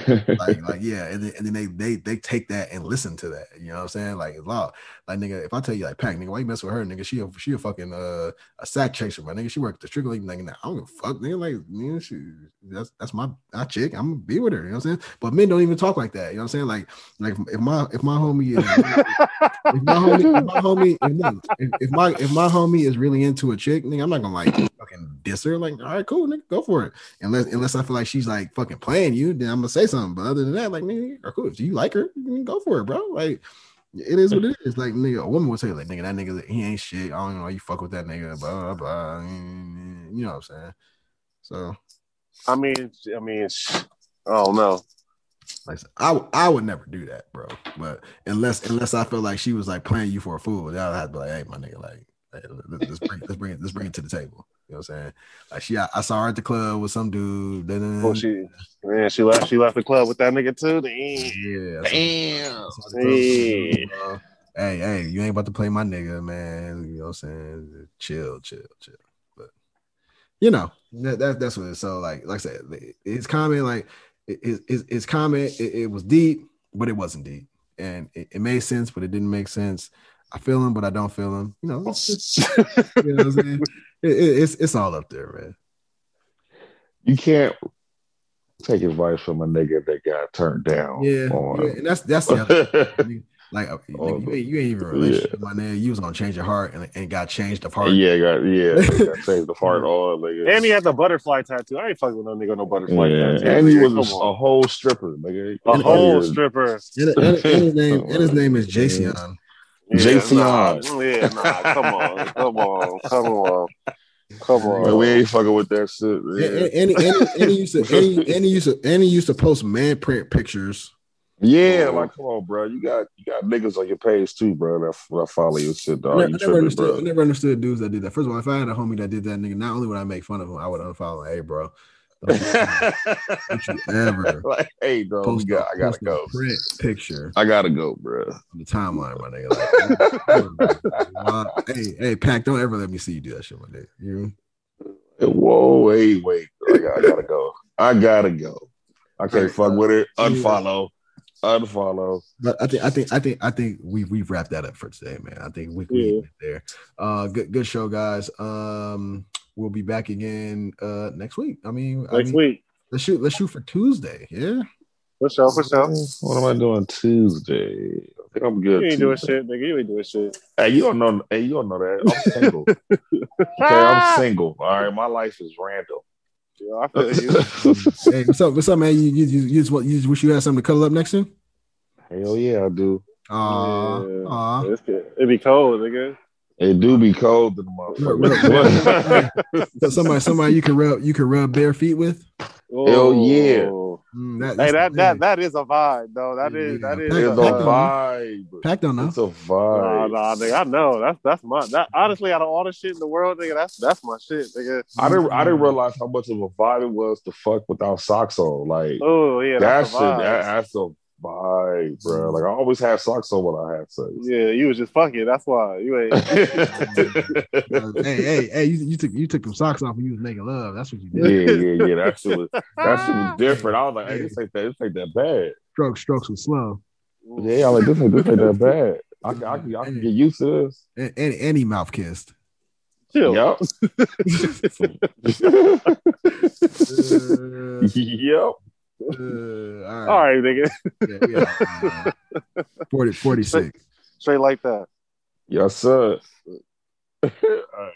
like, yeah. And then they take that and listen to that. You know what I'm saying? Like, it's law. Like, nigga, if I tell you like, Pac, nigga, why you mess with her? Nigga, she a fucking, a sack chaser, my nigga. She worked the Chick-fil-A, nigga. Nah, I don't give a fuck, nigga. Like, nigga, that's my chick. I'm gonna be with her. You know what I'm saying? But men don't even talk like that. You know what I'm saying? Like if my homie is If my homie is really into a chick, nigga, I'm not gonna like fucking diss her. Like, all right, cool, nigga, go for it. Unless I feel like she's like fucking playing you, then I'm gonna say something. But other than that, like, nigga, cool. If you like her, go for it, bro. Like, it is what it is. Like, nigga, a woman will tell you, like, nigga, that nigga, he ain't shit. I don't even know why you fuck with that nigga. Blah blah. You know what I'm saying? So, I mean, I don't know. Like I would never do that, bro. But unless I feel like she was like playing you for a fool, I'd have to be like, hey, my nigga, like, hey, let's bring it to the table. You know what I'm saying? Like I saw her at the club with some dude. Oh, she left the club with that nigga too. Damn. Club, hey, you ain't about to play my nigga, man. You know what I'm saying? Chill. But you know, that's what it's so like. Like I said, his comment, it was deep, but it wasn't deep, and it made sense, but it didn't make sense. I feel him, but I don't feel him. You know, you know what I'm saying? It's all up there, man. You can't take advice from a nigga that got turned down. Yeah, and that's the other thing. Like, you ain't even relationship with my nigga. You was gonna change your heart and got changed of heart. Got changed of heart. All nigga. And he had the butterfly tattoo. I ain't fucking with no nigga with no butterfly tattoo. And he was a whole stripper, nigga. A whole stripper. And his name is Jason. Come on. Man, we ain't fucking with that shit, man. And he used to post man print pictures. Yeah, like come on, bro. You got niggas on your page too, bro. That follow your shit, dog. I never understood dudes that did that. First of all, if I had a homie that did that, nigga, not only would I make fun of him, I would unfollow him. Hey, bro. Don't you ever like, hey, bro, I gotta go. Print picture. I gotta go, bro. On the timeline, my nigga. Like, hey, Pac, don't ever let me see you do that shit, my nigga. You? Whoa, hey, wait. I gotta go. I can't fuck with it. Unfollow. But I think we've wrapped that up for today, man. I think we can get it there. Good show, guys. We'll be back again next week. Next week. Let's shoot for Tuesday. Yeah. For sure. What am I doing Tuesday? I think I'm good. You ain't doing shit, nigga. Hey, you don't know that. I'm single. Okay, I'm single. All right, my life is random. Yeah, I feel you. Hey, what's up, man? You just wish you had something to cuddle up next to? Hell yeah, I do. Aw. It'd be cold, nigga. It do be cold in the motherfucker. So somebody you can rub bare feet with. Hell yeah! That is a vibe though. That is a vibe. Pac don't know. It's a vibe. Nah, nigga, I know. That's my. Honestly, out of all the shit in the world, nigga, that's my shit, nigga. I didn't realize how much of a vibe it was to fuck without socks on. Like, oh yeah, that's a vibe. Bye, bro. Like I always have socks on when I have sex. Yeah, you was just fucking. That's why you ain't. hey! You took them socks off when you was making love. That's what you did. Yeah. That shit was different. I was like, hey, this ain't that bad. Strokes was slow. Yeah, I was like, this ain't that bad. I can get used to this. And he mouth kissed. Chill. Yep. Yep. All right, nigga. Yeah. 46. Straight like that. Yes, sir. All right.